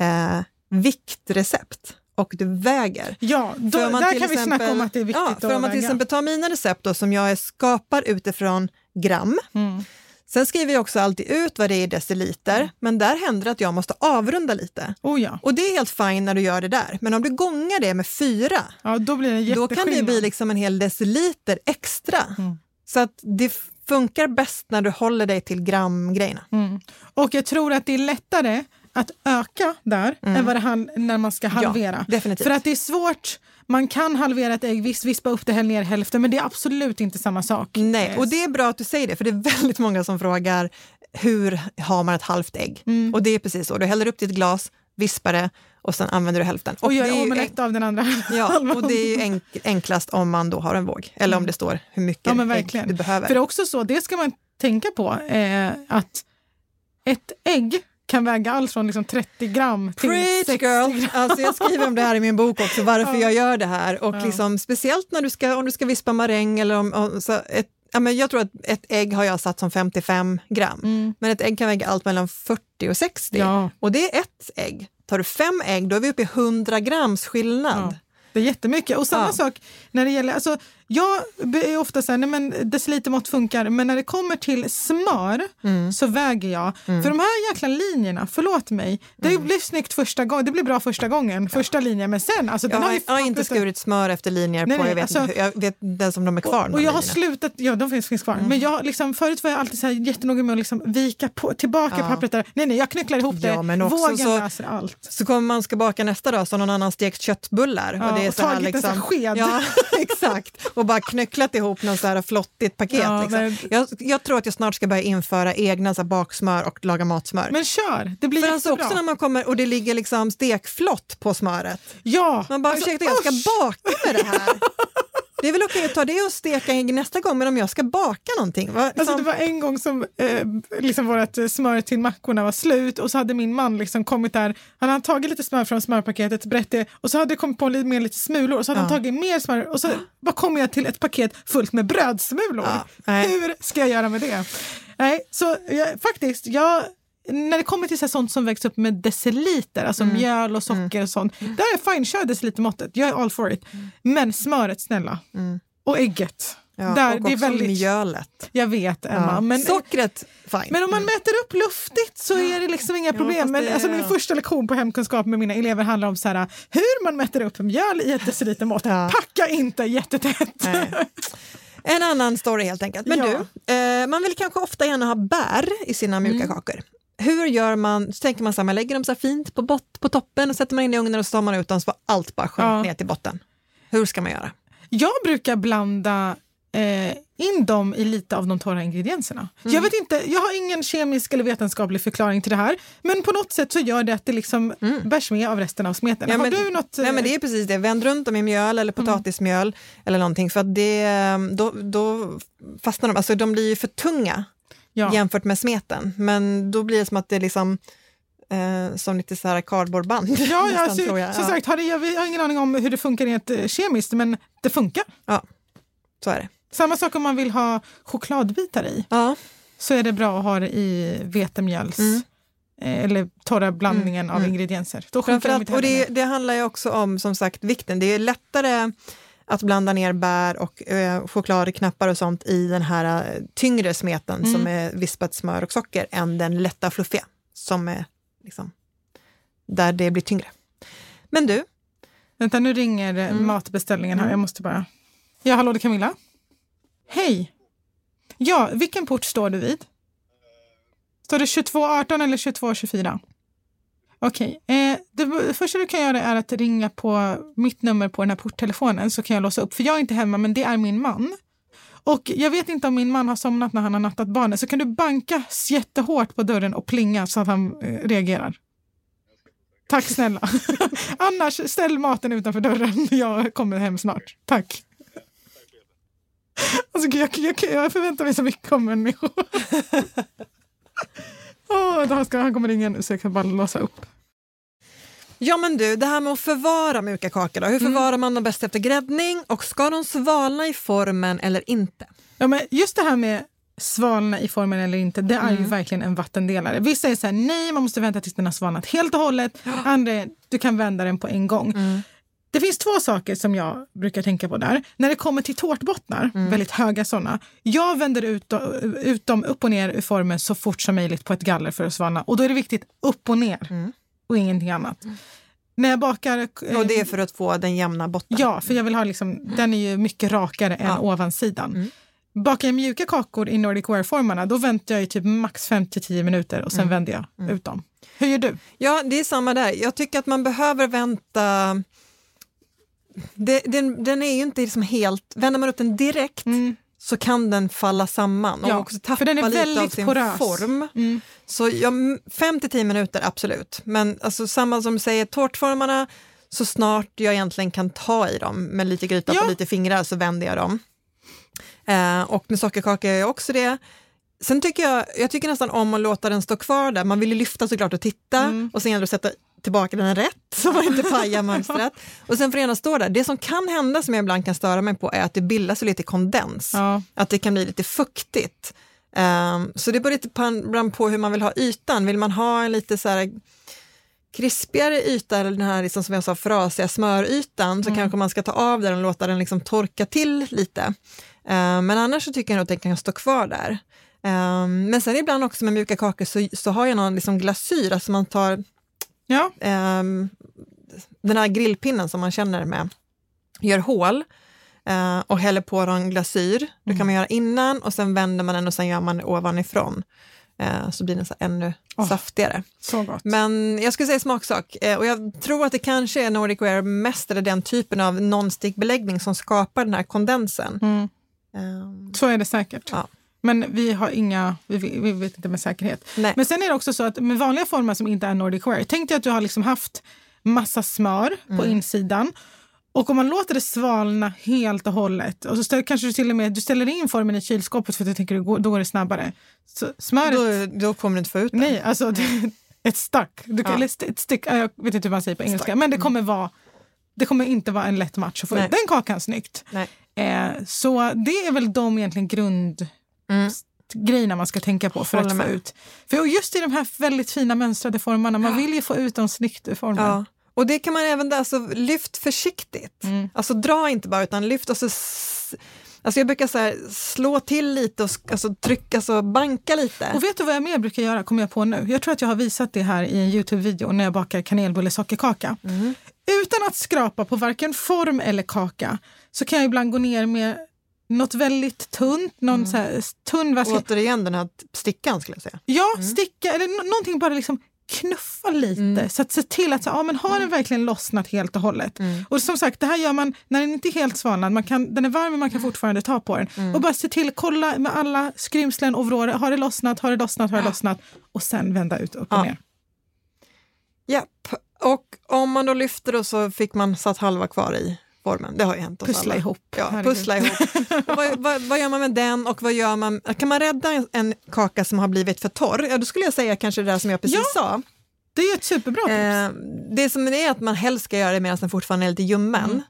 Eh, viktrecept och du väger. Ja, då, där kan exempel, vi snacka om att det är viktigt ja, för att om man till väga. Exempel tar mina recept då, som jag skapar utifrån gram. Mm. Sen skriver jag också alltid ut vad det är i deciliter. Mm. Men där händer det att jag måste avrunda lite. Oh ja. Och det är helt fine när du gör det där. Men om du gångar det med fyra, ja, då, blir det då kan det bli liksom en hel deciliter extra. Mm. Så att det funkar bäst när du håller dig till gramgrejerna. Mm. Och jag tror att det är lättare att öka där mm. än vad det hal- när man ska halvera. Ja, definitivt. För att det är svårt. Man kan halvera ett ägg, visst vispa upp det här ner hälften, men det är absolut inte samma sak. Nej, och det är bra att du säger det, för det är väldigt många som frågar hur har man ett halvt ägg? Mm. Och det är precis så. Du häller upp ditt glas, vispar det och sen använder du hälften. Och, och gör omelett en... av den andra. Ja, och det är ju enk- enklast om man då har en våg. Eller om det står hur mycket ja, men ägg du behöver. För det är också så, det ska man tänka på, eh, att ett ägg kan väga allt från liksom trettio gram till Preach, sextio girl. Gram. Alltså jag skriver om det här i min bok också, varför ja. jag gör det här. Och ja. liksom, speciellt när du ska, om du ska vispa maräng eller om, om så ett, ja, men jag tror att ett ägg har jag satt som femtiofem gram. Mm. Men ett ägg kan väga allt mellan fyrtio och sextio. Ja. Och det är ett ägg. Tar du fem ägg, då är vi uppe i hundra grams skillnad. Ja. Det är jättemycket. Och samma ja. sak när det gäller, alltså jag är ofta så här, nej men decilitermått funkar, men när det kommer till smör mm. så väger jag. Mm. För de här jäkla linjerna, förlåt mig, det mm. blir snyggt första gången, det blir bra första gången, första ja. linjen, men sen, alltså jag den har ju... Jag har inte skurit smör efter linjer nej, på, jag vet, alltså, inte, jag vet den som de är kvar. Och, och jag har slutat, ja de finns, finns kvar, mm. men jag liksom, förut var jag alltid så här jättenoga med att liksom vika på, tillbaka ja. pappret där, nej nej, jag knycklar ihop ja, det, men också, vågen så, löser allt. Så kommer man ska baka nästa dag så någon annan stekt köttbullar. Ja, och det är och så här liksom... En sked. Ja, exakt. Och bara knöcklat ihop något så här flottigt paket. Ja, liksom. men... jag, jag tror att jag snart ska börja införa egna så här baksmör och laga matsmör. Men kör, det blir för jättebra. Alltså också när man kommer och det ligger liksom stekflott på smöret. Ja. Man bara, alltså, ursäkta, jag ska baka med det här. Det är väl okej att ta det och steka ägg nästa gång, men om jag ska baka någonting. Va? Alltså det var en gång som eh, liksom vårt smör till mackorna var slut och så hade min man liksom kommit där, han hade tagit lite smör från smörpaketet, brett det, och så hade det kommit på lite mer lite smulor och så hade ja. han tagit mer smör och så bara kom jag till ett paket fullt med brödsmulor. Ja. Hur ska jag göra med det? Nej, så jag, faktiskt, jag... När det kommer till så sånt som vägs upp med deciliter, alltså mm. mjöl och socker mm. och sånt. Där är fine, kör decilitermåttet. Jag är all for it. Mm. Men smöret, snälla. Mm. Och ägget. Ja, där, och det är väldigt mjölet. Jag vet, Emma. Ja. Men, sockret, fine. Men om man mäter upp luftigt så är det liksom inga problem. Ja, det, men, alltså, min första lektion på hemkunskap med mina elever handlar om så här, hur man mäter upp mjöl i ett decilitermått. Ja. Packa inte jättetätt. Nej. En annan story helt enkelt. Men ja. du, eh, man vill kanske ofta gärna ha bär i sina mjuka mm. kakor. Hur gör man, så tänker man så här, man lägger dem så här fint på, bot, på toppen och sätter man in i ugnen och så tar man ut dem så var allt bara skönt ja. ner till botten. Hur ska man göra? Jag brukar blanda eh, in dem i lite av de torra ingredienserna. Mm. Jag vet inte, jag har ingen kemisk eller vetenskaplig förklaring till det här, men på något sätt så gör det att det liksom mm. bärs med av resten av smeten. Ja, har men, du något? Eh... Nej men det är precis det, vänd runt dem i mjöl eller potatismjöl mm. eller någonting, för att det, då, då fastnar de, alltså de blir ju för tunga. Ja. Jämfört med smeten. Men då blir det som att det är liksom eh, som lite så här cardboardband. Ja, ja, så, tror jag. Som ja. sagt, har det, jag, jag har ingen aning om hur det funkar rent kemiskt, men det funkar. Ja, så är det. Samma sak om man vill ha chokladbitar i. Ja. Så är det bra att ha det i vetemjöls mm. eh, eller torra blandningen mm, av mm. ingredienser. Då Framförallt, och det, det handlar ju också om, som sagt, vikten. Det är lättare att blanda ner bär och eh, chokladknappar och sånt i den här eh, tyngre smeten mm. som är vispat smör och socker än den lätta fluffiga som är liksom där det blir tyngre. Men du? Vänta, nu ringer mm. matbeställningen här. Jag måste bara... Ja, hallå, det är Camilla. Hej! Ja, vilken port står du vid? Står det tjugotvå arton eller tjugotvå tjugofyra? Okej, okay. eh, det första du kan göra är att ringa på mitt nummer på den här porttelefonen så kan jag låsa upp. För jag är inte hemma, men det är min man. Och jag vet inte om min man har somnat när han har nattat barnen. Så kan du banka jättehårt på dörren och plinga så att han eh, reagerar. Tack snälla. Annars ställ maten utanför dörren. Jag kommer hem snart. Tack. Alltså, jag, jag, jag förväntar mig så mycket om människor. Åh, oh, då ska han komma ringa nu så jag kan bara låsa upp. Ja men du, det här med att förvara mjuka kakor då. Hur förvarar mm. man dem bäst efter gräddning? Och ska de svalna i formen eller inte? Ja men just det här med svalna i formen eller inte, det är mm. ju verkligen en vattendelare. Vissa är så här, nej man måste vänta tills den har svalnat helt och hållet. Andra, du kan vända den på en gång. Mm. Det finns två saker som jag brukar tänka på där. När det kommer till tårtbottnar, mm. väldigt höga sådana. Jag vänder ut, ut dem upp och ner ur formen så fort som möjligt på ett galler för att svalna. Och då är det viktigt upp och ner mm. och ingenting annat. Mm. När jag bakar... Eh, och det är för att få den jämna botten. Ja, för jag vill ha liksom... Mm. Den är ju mycket rakare än ja. ovansidan. Mm. bakar mjuka kakor i Nordic Ware-formarna, då väntar jag ju typ max fem till tio minuter och sen mm. vänder jag mm. ut dem. Hur gör du? Ja, det är samma där. Jag tycker att man behöver vänta... Det, den, den är ju inte liksom helt... Vänder man upp den direkt mm. så kan den falla samman och ja, också tappa lite av sin porös. Form. Mm. Så ja, fem till tio minuter, absolut. Men alltså, samma som säger tårtformarna, så snart jag egentligen kan ta i dem med lite gryta ja. På lite fingrar så vänder jag dem. Eh, och med sockerkaka är också det. Sen tycker jag, jag tycker nästan om att låta den stå kvar där. Man vill ju lyfta såklart och titta mm. och sen gäller det att sätta tillbaka den rätt så man inte pajar mönstret. Och sen får den stå där. Det som kan hända, som jag ibland kan störa mig på, är att det bildas lite kondens. Ja. Att det kan bli lite fuktigt. Eh, så det beror lite på, på hur man vill ha ytan. Vill man ha en lite så här... krispigare yta, eller den här liksom, som jag sa, frasiga smörytan, så mm. kanske man ska ta av den och låta den liksom torka till lite. Uh, men annars så tycker jag nog att den kan stå kvar där. Uh, men sen ibland också med mjuka kakor så, så har jag någon liksom glasyr, alltså man tar ja. uh, den här grillpinnen som man känner med, gör hål uh, och häller på en glasyr. Mm. Det kan man göra innan och sen vänder man den och sen gör man det ovanifrån. Så blir den så ännu oh, saftigare. Så gott. Men jag skulle säga smaksak. Och jag tror att det kanske är Nordic Ware mest, eller den typen av non-stick-beläggning som skapar den här kondensen. Mm. Um, så är det säkert. Ja. Men vi har inga, vi, vi vet inte med säkerhet. Nej. Men sen är det också så att med vanliga former som inte är Nordic Ware, tänk dig att du har liksom haft massa smör mm. på insidan. Och om man låter det svalna helt och hållet, och så ställer, kanske du till och med du ställer in formen i kylskåpet för att du tänker att då går det snabbare. Så smöret... Då, då kommer du inte få ut den. Nej, alltså det, ett stack. Du kan, ja. Eller ett stick, jag vet inte hur man säger på engelska. Stack. Men det kommer, vara, det kommer inte vara en lätt match att få ut den kakan snyggt. Nej. Eh, så det är väl de egentligen grundgrejerna mm. man ska tänka på för Håller att få med. Ut. För just i de här väldigt fina mönstrade formarna, man vill ju få ut dem snyggt i formen. Ja. Och det kan man även där, alltså lyft försiktigt. Mm. Alltså dra inte bara, utan lyft. Alltså, alltså jag brukar så här, slå till lite och alltså, trycka, alltså banka lite. Och vet du vad jag mer brukar göra, kommer jag på nu? Jag tror att jag har visat det här i en YouTube-video när jag bakar kanelbulle sockerkaka. Mm. Utan att skrapa på varken form eller kaka så kan jag ibland gå ner med något väldigt tunt, någon mm. så här tunn väska. Återigen den här stickan skulle jag säga. Ja, mm. sticka, eller no- någonting bara liksom... knuffa lite mm. så att se till att så, ja, men har mm. den verkligen lossnat helt och hållet mm. och som sagt, det här gör man när den inte är helt svalnad, man kan, den är varm men man kan fortfarande ta på den mm. och bara se till, kolla med alla skrymslen och vrår, har det lossnat, har det lossnat, har det lossnat och sen vända ut upp och ja. Ner Japp, och om man då lyfter och så fick man satt halva kvar i formen, det har ju hänt oss pussla alla. Ihop. Ja, pussla ihop. Vad, vad, vad gör man med den och vad gör man, kan man rädda en kaka som har blivit för torr? Ja, då skulle jag säga kanske det där som jag precis ja, sa. Det är ett superbra tips. Eh, det som är att man helst ska göra det medan den fortfarande är lite ljummen. Mm.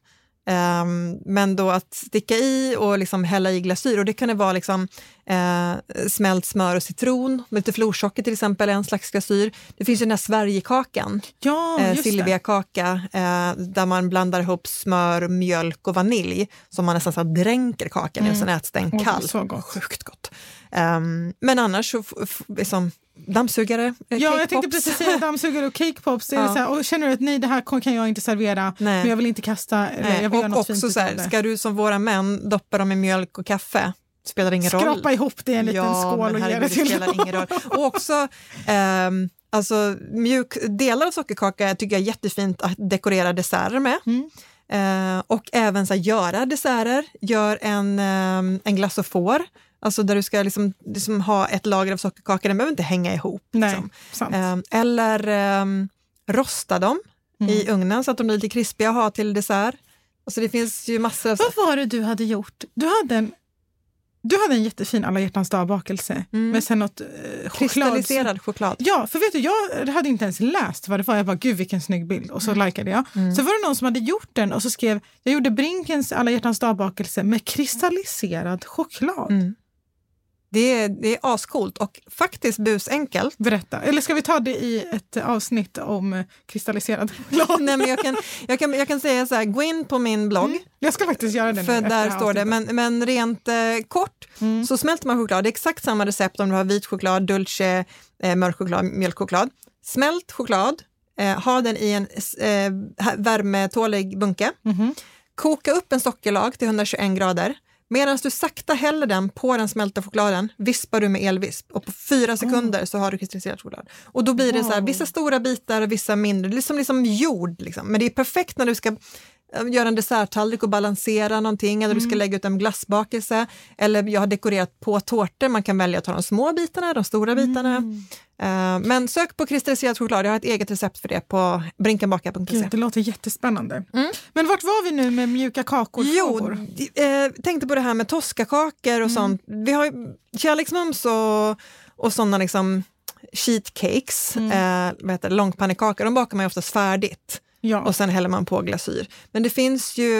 Eh, men då att sticka i och liksom hälla i glasyr, och det kan det vara liksom eh, smält smör och citron, lite florsocker till exempel, en slags glasyr. Det finns ju den här Sverigekakan, ja, eh, Silviakaka, eh, där man blandar ihop smör, mjölk och vanilj som man nästan så dränker kakan mm. i och sen äts den kall. Oh, så gott. Sjukt gott. Eh, men annars så f- f- liksom dammsugare, eh, ja, jag tänkte precis säga dammsugare och cake pops. Ja. Så här, och känner du att nej, det här kan jag inte servera, nej. Men jag vill inte kasta. Eller, jag vill och något också så här, ska du som våra män doppa dem i mjölk och kaffe? Spelar ingen Skrapa roll. Skrapa ihop det i en liten ja, skål och ge det till spelar ingen roll. Och också eh, alltså, mjuk, delar av sockerkaka tycker jag är jättefint att dekorera desserter med. Mm. Eh, och även så här, göra desserter. Gör en, eh, en glass och får. Alltså där du ska liksom, liksom ha ett lager av sockerkaka. Den behöver inte hänga ihop. Liksom. Nej, eh, eller eh, rosta dem mm. i ugnen så att de blir lite krispiga att ha till dessert. Alltså det finns ju massor av... Vad var det du hade gjort? Du hade en Du hade en jättefin alla hjärtans dag-bakelse mm. med sen något eh, kristalliserad choklad. Ja, för vet du, jag hade inte ens läst vad det var. Jag bara, gud vilken snygg bild. Och så mm. likade jag. Mm. Så var det någon som hade gjort den och så skrev, jag gjorde Brinkens alla hjärtans dag-bakelse med kristalliserad choklad. Mm. Det är, det är ascoolt och faktiskt busenkelt. Berätta. Eller ska vi ta det i ett avsnitt om kristalliserad choklad? Nej, men jag kan, jag kan, jag kan säga så här, gå in på min blogg. Mm. Jag ska faktiskt göra den. För där står det, men, men rent eh, kort mm. så smälter man choklad. Det är exakt samma recept om du har vit choklad, dulce, eh, mörk choklad, mjölkchoklad. Smält choklad, eh, ha den i en eh, värmetålig bunke. Mm-hmm. Koka upp en sockerlag till hundratjugoett grader. Medan du sakta häller den på den smälta chokladen vispar du med elvisp. Och på fyra sekunder så har du kristalliserad choklad. Och då blir det så här, vissa stora bitar och vissa mindre. Liksom, liksom jord liksom. Men det är perfekt när du ska göra en desserttallrik och balansera någonting. Eller mm. du ska lägga ut en glassbakelse. Eller jag har dekorerat på tårtor. Man kan välja att ta de små bitarna, de stora bitarna. Mm. Uh, men sök på kristalliserad choklad. Jag har ett eget recept för det på brinkenbaka punkt se. Gud, det låter jättespännande. Mm. Men vart var vi nu med mjuka kakor? Jo, eh, tänkte på det här med toskakakor och mm. sånt. Vi har kärleksmums och, och sådana liksom sheet cakes. Mm. Eh, vad heter det? Långpannekakor. De bakar man ju oftast färdigt. Ja. Och sen häller man på glasyr. Men det finns ju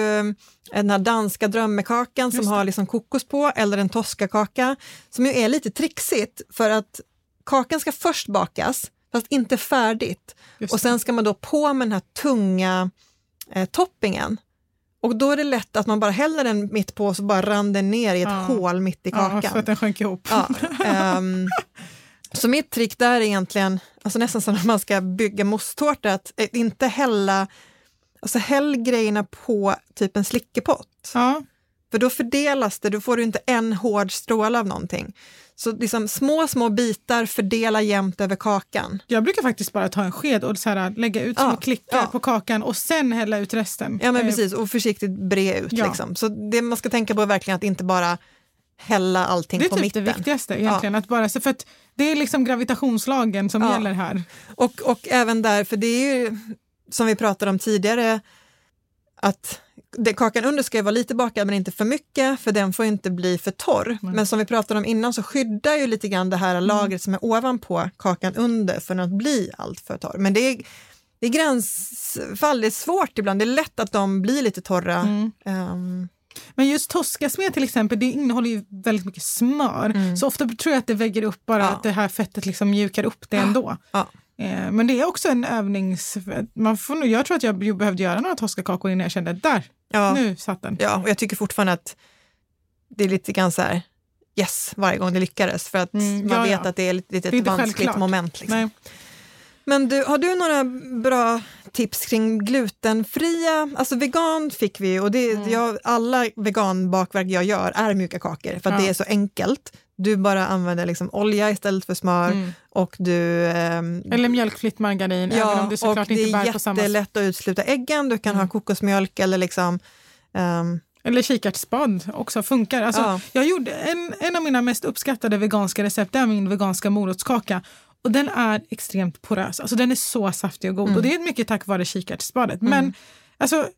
den här danska drömmekakan som har liksom kokos på, eller en toskakaka som ju är lite trixigt för att kakan ska först bakas fast inte färdigt. Och sen ska man då på med den här tunga eh, toppingen. Och då är det lätt att man bara häller den mitt på och så bara rann den ner i ett ja. hål mitt i kakan. Ja, för att den sjönk ihop. Ja, ehm, så mitt trick där är egentligen, alltså nästan som när man ska bygga mosttårta, att inte hälla, alltså häll grejerna på typ en slickepott. Ja. För då fördelas det, då får du inte en hård stråle av någonting. Så liksom små, små bitar fördelar jämnt över kakan. Jag brukar faktiskt bara ta en sked och så här, lägga ut små ja, klickar ja. på kakan och sen hälla ut resten. Ja, men precis. Och försiktigt bre ut. Ja. Liksom. Så det man ska tänka på är verkligen att inte bara hälla allting på typ mitten. Det är det viktigaste egentligen. Ja. Att bara, för att det är liksom gravitationslagen som ja. gäller här. Och, och även där, för det är ju som vi pratade om tidigare, att det, kakan under ska ju vara lite bakad men inte för mycket, för den får inte bli för torr. Mm. Men som vi pratade om innan så skyddar ju lite grann det här lagret mm. som är ovanpå kakan under för att bli allt för torr. Men det är, det är gränsfall, det är svårt ibland. Det är lätt att de blir lite torra. Mm. Um, Men just toskasmet till exempel, det innehåller ju väldigt mycket smör. Mm. Så ofta tror jag att det väger upp bara ja. att det här fettet liksom mjukar upp det ja. ändå. Ja. Eh, men det är också en övnings... Man får nog, jag tror att jag behövde göra några toskakakor innan jag kände att där, ja. nu satt den. Ja, och jag tycker fortfarande att det är lite grann så här, yes, varje gång det lyckades. För att mm, man ja, vet ja. att det är lite, lite det är ett vanskligt moment. Liksom. Nej. Men du, har du några bra tips kring glutenfria? Alltså vegan fick vi, och det, mm. jag, alla veganbakverk jag gör är mjuka kakor. För att ja. det är så enkelt. Du bara använder liksom olja istället för smör. Mm. Och du, ehm, eller mjölkfritt margarin. Ja, även om det såklart inte bär på samma... det är jättelätt att utsluta äggen. Du kan mm. ha kokosmjölk eller liksom... Ehm, eller kikärtsspad också funkar. Alltså, ja. jag gjorde en, en av mina mest uppskattade veganska recept är min veganska morotskaka. Och den är extremt porös. Alltså den är så saftig och god. Mm. Och det är mycket tack vare kikärtsspadet. Mm. Men alltså,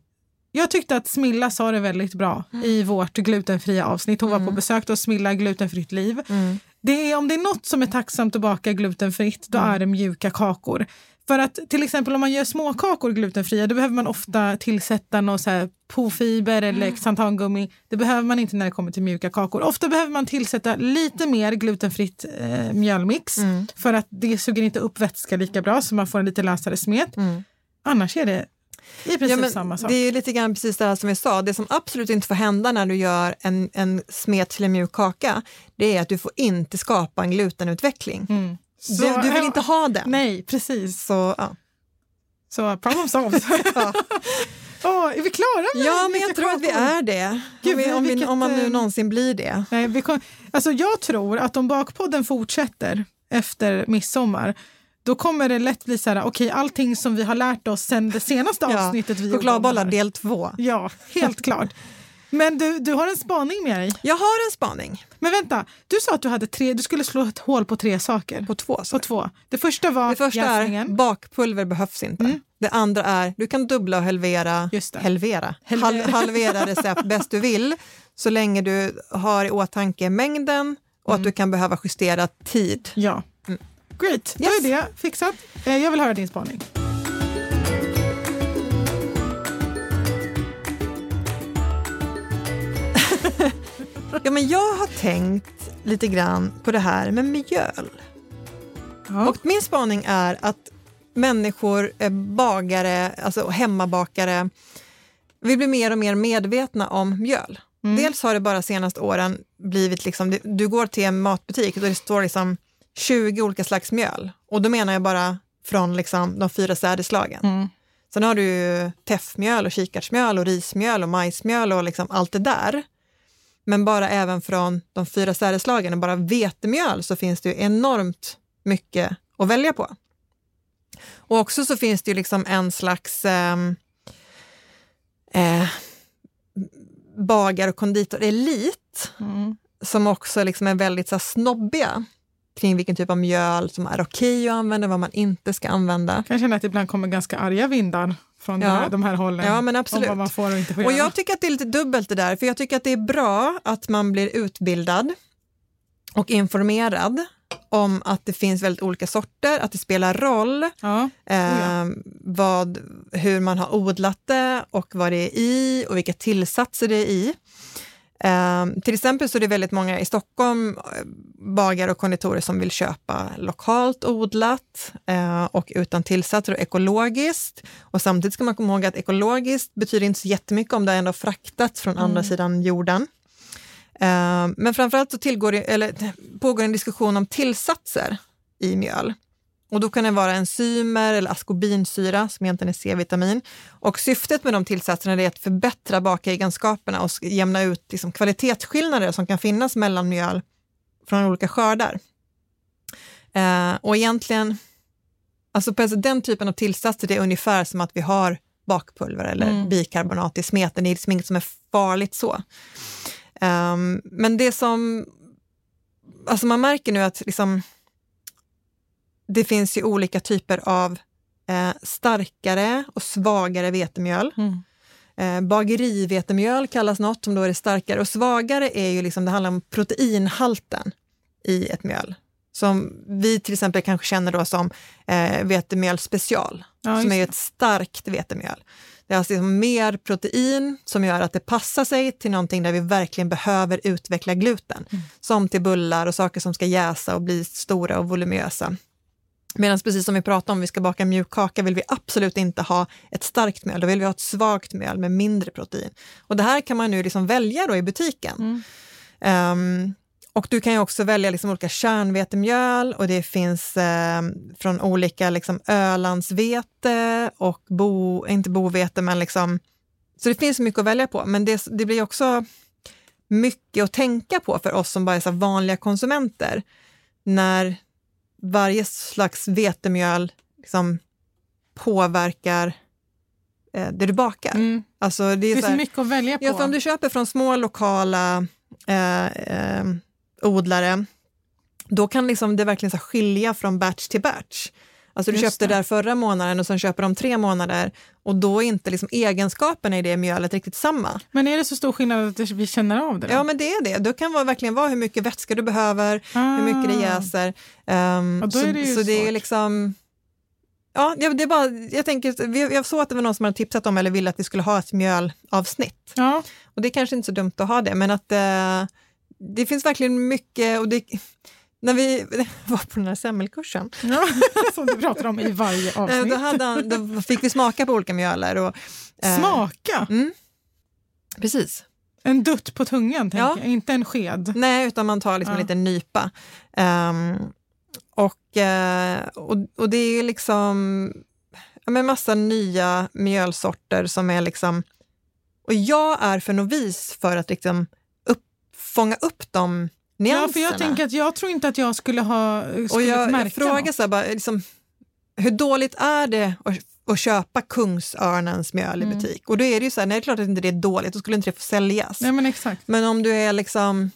jag tyckte att Smilla sa det väldigt bra mm. i vårt glutenfria avsnitt. Hon mm. var på besök då, Smilla glutenfritt liv. Mm. Det är, om det är något som är tacksamt att baka glutenfritt, då mm. är det mjuka kakor. För att till exempel om man gör små kakor glutenfria, då behöver man ofta tillsätta någon så här pofiber eller mm. xantangummi. Det behöver man inte när det kommer till mjuka kakor. Ofta behöver man tillsätta lite mer glutenfritt eh, mjölmix mm. för att det suger inte upp vätska lika bra, så man får en lite lösare smet. Mm. Annars är det i princip ja, men samma sak. Det är ju lite grann precis det här som vi sa. Det som absolut inte får hända när du gör en, en smet till en mjuk kaka, det är att du får inte skapa en glutenutveckling. Mm. Så, du, du vill inte ha den. Nej, precis. Så, ja. Så problem solved. ja. oh, är vi klara med Ja, men jag tror kakor? Att vi är det. Gud, om, vi, om, vilket, vi, om man nu någonsin blir det. Nej, vi kom, alltså jag tror att om bakpodden fortsätter efter midsommar, då kommer det lätt bli så här, okej, okay, allting som vi har lärt oss sen det senaste avsnittet vi Chokladbollar del två. Ja, helt klart. Men du, du har en spaning med dig. Jag har en spaning. Men vänta, du sa att du hade tre, du skulle slå ett hål på tre saker. På två saker. På två. Det första var det första jäsningen. Är, bakpulver behövs inte. Mm. Det andra är, du kan dubbla och helvera. Just det. Helvera. Hal, halvera recept bäst du vill. Så länge du har i åtanke mängden och mm. att du kan behöva justera tid. Ja. Mm. Great, yes. Då är det fixat. Jag vill höra din spaning. Ja, men jag har tänkt lite grann på det här med mjöl. Ja. Och min spaning är att människor, bagare, alltså hemmabakare, vi blir mer och mer medvetna om mjöl. Mm. Dels har det bara senaste åren blivit liksom, du går till en matbutik och det står liksom tjugo olika slags mjöl. Och då menar jag bara från liksom de fyra sädesslagen. Mm. Sen har du ju teffmjöl och kikärtsmjöl och rismjöl och majsmjöl och liksom allt det där. men bara även från de fyra sädeslagen, bara vetemjöl, så finns det ju enormt mycket att välja på. Och också så finns det ju liksom en slags eh, eh, bagar- och konditorelit mm. som också liksom är väldigt så här, snobbiga kring vilken typ av mjöl som är okej att använda, vad man inte ska använda. Jag kan känna att ibland kommer ganska arga vindar från ja. de, här, de här hållen. Ja, men absolut. Om vad man får och inte får göra. Och jag tycker att det är lite dubbelt det där, för jag tycker att det är bra att man blir utbildad och informerad om att det finns väldigt olika sorter, att det spelar roll ja. eh, vad, hur man har odlat det och vad det är i och vilka tillsatser det är i. Eh, till exempel så är det väldigt många i Stockholm bagare och konditorer som vill köpa lokalt odlat eh, och utan tillsatser och ekologiskt, och samtidigt ska man komma ihåg att ekologiskt betyder inte så jättemycket om det ändå fraktats från mm. andra sidan jorden. Men framförallt så tillgår, eller pågår en diskussion om tillsatser i mjöl. Och då kan det vara enzymer eller askorbinsyra som egentligen är C-vitamin. Och syftet med de tillsatserna är att förbättra bakegenskaperna och jämna ut liksom, kvalitetsskillnader som kan finnas mellan mjöl från olika skördar. Eh, och egentligen, alltså den typen av tillsatser, det är ungefär som att vi har bakpulver eller mm. bikarbonat i smeten. Det är liksom inget som är farligt så. Um, men det som alltså man märker nu att liksom, det finns ju olika typer av eh, starkare och svagare vetemjöl. Mm. Eh, bagerivetemjöl kallas något som då är det starkare, och svagare är ju liksom, det handlar om proteinhalten i ett mjöl. Som vi till exempel kanske känner då som eh, vetemjöl special, ja, som är ju ett starkt vetemjöl. Det är alltså liksom mer protein som gör att det passar sig till någonting där vi verkligen behöver utveckla gluten. Mm. Som till bullar och saker som ska jäsa och bli stora och volumösa. Medan precis som vi pratar om, vi ska baka mjuk kaka, vill vi absolut inte ha ett starkt mjöl. Då vill vi ha ett svagt mjöl med mindre protein. Och det här kan man nu liksom välja då i butiken. Mm. Um, och du kan ju också välja liksom olika kärnvetemjöl, och det finns eh, från olika liksom Ölandsvete och bo, inte bovete men liksom, så det finns mycket att välja på, men det, det blir också mycket att tänka på för oss som bara är så vanliga konsumenter när varje slags vetemjöl liksom påverkar eh, det du bakar. Mm. Alltså, det är det så här, mycket att välja på. Ja, för om du köper från små lokala eh, eh, odlare, då kan liksom det verkligen så skilja från batch till batch. Alltså du Just köpte det där förra månaden och sen köper de tre månader, och då är inte liksom egenskaperna i det mjölet riktigt samma. Men är det så stor skillnad att vi känner av det? Då? Ja, men det är det. Det kan vara, verkligen vara hur mycket vätska du behöver, ah. hur mycket det jäser. Um, och då är det ju så, så det är liksom... Ja, det är bara, jag tänker, jag såg att det var någon som hade tipsat om eller ville att vi skulle ha ett mjölavsnitt. Ja. Och det är kanske inte så dumt att ha det, men att... Uh, det finns verkligen mycket, och det, när vi var på den här semmelkursen ja, som du pratar om i varje avsnitt, då, hade han, då fick vi smaka på olika mjöler och, eh, smaka? Mm, precis. En dutt på tungan, tänker ja. jag. Inte en sked. Nej, utan man tar liksom ja. en liten nypa. Um, och, eh, och, och det är liksom en ja, massa nya mjölsorter som är liksom, och jag är för novis för att liksom fånga upp de nyanserna. Ja, för jag tänker att jag tror inte att jag skulle ha skulle och jag, märka jag frågar så här, bara, liksom, hur dåligt är det att, att köpa Kungsörnens mjöl mm. i butik? Och då är det ju så här, nej, det är klart att inte det är dåligt, då skulle inte det få säljas. Nej, men exakt. Men om du är liksom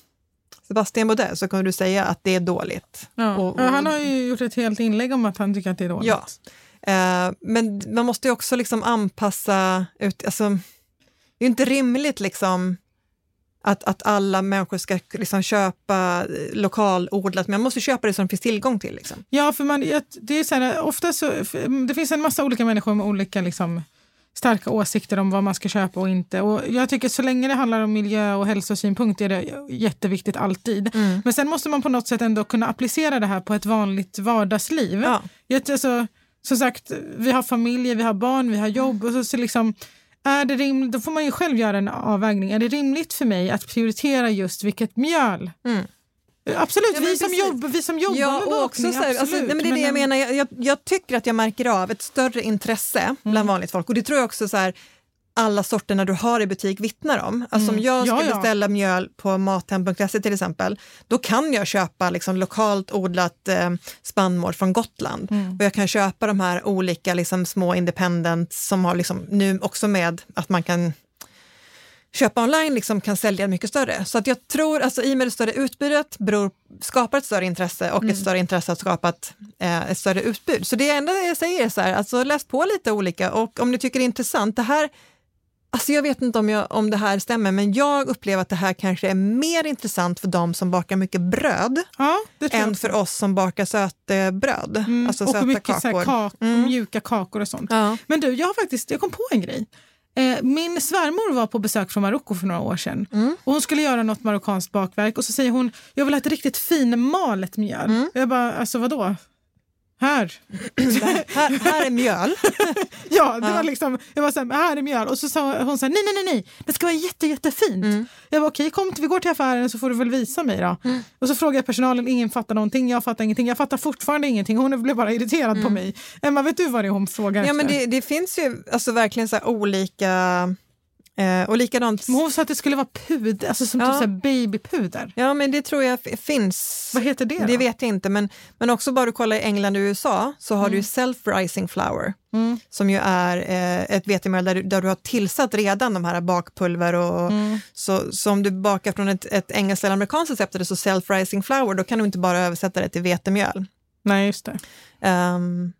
Sebastian Baudet, så kan du säga att det är dåligt. Ja. Och, och, han har ju gjort ett helt inlägg om att han tycker att det är dåligt. Ja. Eh, men man måste ju också liksom anpassa ut, alltså, det är ju inte rimligt liksom Att, att alla människor ska liksom köpa lokalodlat, men man måste köpa det som det finns tillgång till. Liksom. Ja, för man, det är så här, ofta så, det finns en massa olika människor med olika liksom, starka åsikter om vad man ska köpa och inte. Och jag tycker så länge det handlar om miljö och hälsosynpunkt är det jätteviktigt alltid. Mm. Men sen måste man på något sätt ändå kunna applicera det här på ett vanligt vardagsliv. Ja. Jag, alltså, som sagt, vi har familjer, vi har barn, vi har jobb och så, så liksom... Är det rimligt, då får man ju själv göra en avvägning. Är det rimligt för mig att prioritera just vilket mjöl? Mm. Absolut, ja, vi, som jobb, vi som jobbar ja, med bakning, också, absolut. Alltså, nej, men det är men, det jag menar. Jag, jag, jag tycker att jag märker av ett större intresse bland mm. vanligt folk. Och det tror jag också så här, alla sorterna du har i butik vittnar om. Alltså mm. om jag ska ja, ja. beställa mjöl på mathem punkt se till exempel, då kan jag köpa liksom lokalt odlat eh, spannmål från Gotland. Mm. Och jag kan köpa de här olika liksom små independents som har liksom, nu också med att man kan köpa online liksom kan sälja mycket större. Så att jag tror, alltså i och med det större utbudet beror, skapar ett större intresse och mm. ett större intresse har skapat eh, ett större utbud. Så det enda jag säger är så här, alltså läs på lite olika och om ni tycker det är intressant, det här, alltså jag vet inte om, jag, om det här stämmer, men jag upplever att det här kanske är mer intressant för dem som bakar mycket bröd ja, än för oss som bakar sötbröd. Mm. Alltså och söta mycket kakor. Så här, kak- mm. och mjuka kakor och sånt. Ja. Men du, jag har faktiskt, jag kom på en grej. Min svärmor var på besök från Marocko för några år sedan. Mm. Och hon skulle göra något marockanskt bakverk. Och så säger hon, jag vill ha ett riktigt finmalet mjöl. Mm. Jag bara, alltså vadå? Här. här. Här är mjöl. ja, det ja. var liksom, jag var så här, här är mjöl. Och så sa hon så här, nej, nej, nej, nej. Det ska vara jätte, jättefint. Mm. Jag var okej, okay, kom, vi går till affären så får du väl visa mig då. Mm. Och så frågade jag personalen, ingen fattar någonting, jag fattar ingenting. Jag fattar fortfarande ingenting, hon blev bara irriterad mm. på mig. Emma, vet du vad det är hon frågar? Ja, men det, det finns ju alltså verkligen så här olika... Eh, och likadant... Men hon sa att det skulle vara puder, alltså som ja. typ så här babypuder. Ja, men det tror jag f- finns. Vad heter det då? Det vet jag inte, men, men också bara du kollar i England och U S A så har mm. du self-rising flour mm. som ju är eh, ett vetemjöl där, där du har tillsatt redan de här bakpulver och mm. så, så om du bakar från ett, ett engelskt eller amerikanskt recept eller så self-rising flour, då kan du inte bara översätta det till vetemjöl. Nej, just det. Um,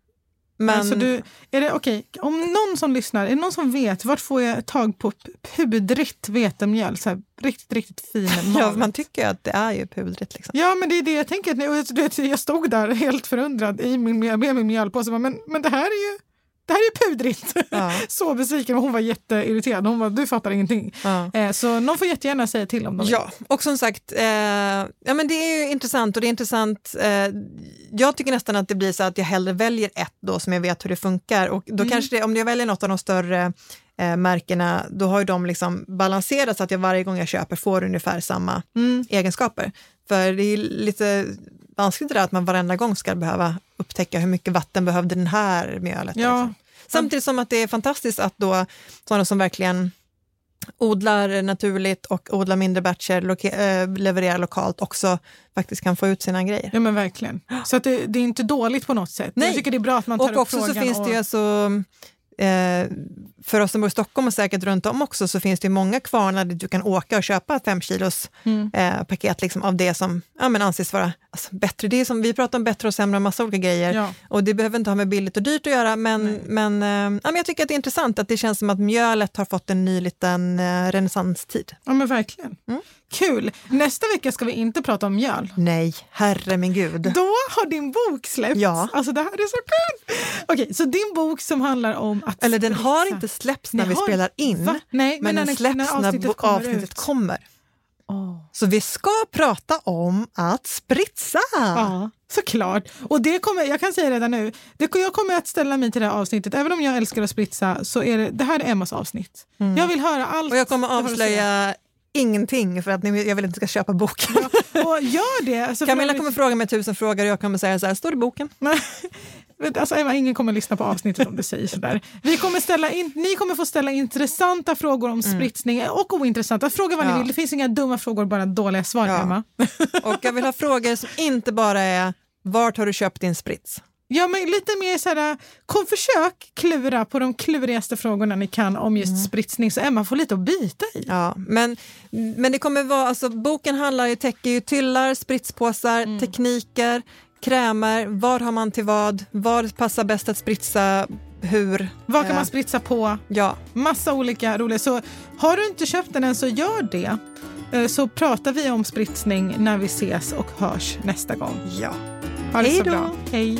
Men... Alltså du, är det okej, okay, om någon som lyssnar, är det någon som vet, vart får jag tag på pudrigt vetemjöl? Så här, riktigt, riktigt fin mat. Ja, man tycker att det är ju pudrigt liksom. Ja, men det är det jag tänker. Jag stod där helt förundrad i min, med min mjölpåse. Men, men det här är ju det här är pudrigt. Ja. Så besviken. Hon var jätteirriterad. Hon var, du fattar ingenting. Ja. Eh, så någon får jättegärna säga till om de vill. Ja, och som sagt, eh, ja, men det är ju intressant och det är intressant. Eh, jag tycker nästan att det blir så att jag hellre väljer ett då som jag vet hur det funkar. Och då mm. kanske det, om jag väljer något av de större eh, märkena, då har ju de liksom balanserats så att jag varje gång jag köper får ungefär samma mm. egenskaper. För det är lite... vanskligt det där att man varenda gång ska behöva upptäcka hur mycket vatten behövde den här mjölet. Ja. Liksom. Samtidigt som att det är fantastiskt att då sådana som verkligen odlar naturligt och odlar mindre batcher, loke- levererar lokalt också faktiskt kan få ut sina grejer. Ja men verkligen. Så att det, det är inte dåligt på något sätt. Nej. Jag tycker det är bra att man tar och upp också frågan. Så finns och... det ju alltså... Eh, för oss som bor i Stockholm och säkert runt om också så finns det många kvarnar där du kan åka och köpa fem kilos mm. eh, paket liksom av det som ja, men anses vara alltså, bättre. Det är som vi pratar om bättre och sämre och massa olika grejer ja. och det behöver inte ha med billigt och dyrt att göra men, mm. men, eh, ja, men jag tycker att det är intressant att det känns som att mjölet har fått en ny liten eh, renässanstid. Ja men verkligen. Mm. Kul! Nästa vecka ska vi inte prata om mjöl. Nej, herre min gud. Då har din bok släppts. Ja. Alltså det här är så kul! Okej, så din bok som handlar om att... Eller den sprisa. Har inte släppts när Nej, vi har... spelar in. Va? Nej, men, men den släpps när avsnittet när bo- kommer. Avsnittet kommer. Oh. Så vi ska prata om att spritsa. Ja, såklart. Och det kommer, jag kan säga redan nu, det, jag kommer att ställa mig till det här avsnittet. Även om jag älskar att spritsa så är det, det här är Emmas avsnitt. Mm. Jag vill höra allt. Och jag kommer avslöja... ingenting för att ni, jag vill inte ska köpa boken. Ja, och gör det. Alltså, Camilla kommer vi... fråga mig tusen frågor och jag kommer säga så här, står det i boken? Alltså Emma, ingen kommer lyssna på avsnittet om du säger sådär. Vi kommer ställa in, ni kommer få ställa intressanta frågor om mm. spritsning och ointressanta. Fråga vad ja. ni vill. Det finns inga dumma frågor, bara dåliga svar, ja. Emma. Och jag vill ha frågor som inte bara är, vart har du köpt din sprits? Ja, men lite mer så här, kom försök klura på de klurigaste frågorna ni kan om just mm. spritsning så Emma får lite att bita i. Ja, men, men det kommer vara, alltså boken handlar ju, täcker ju tyllar, spritspåsar, mm. tekniker, krämer, var har man till vad, var passar bäst att spritsa, hur. Vad kan man spritsa på? Ja. Massa olika roliga, så har du inte köpt den än så gör det. Så pratar vi om spritsning när vi ses och hörs nästa gång. Ja. Ha det så bra. Hej.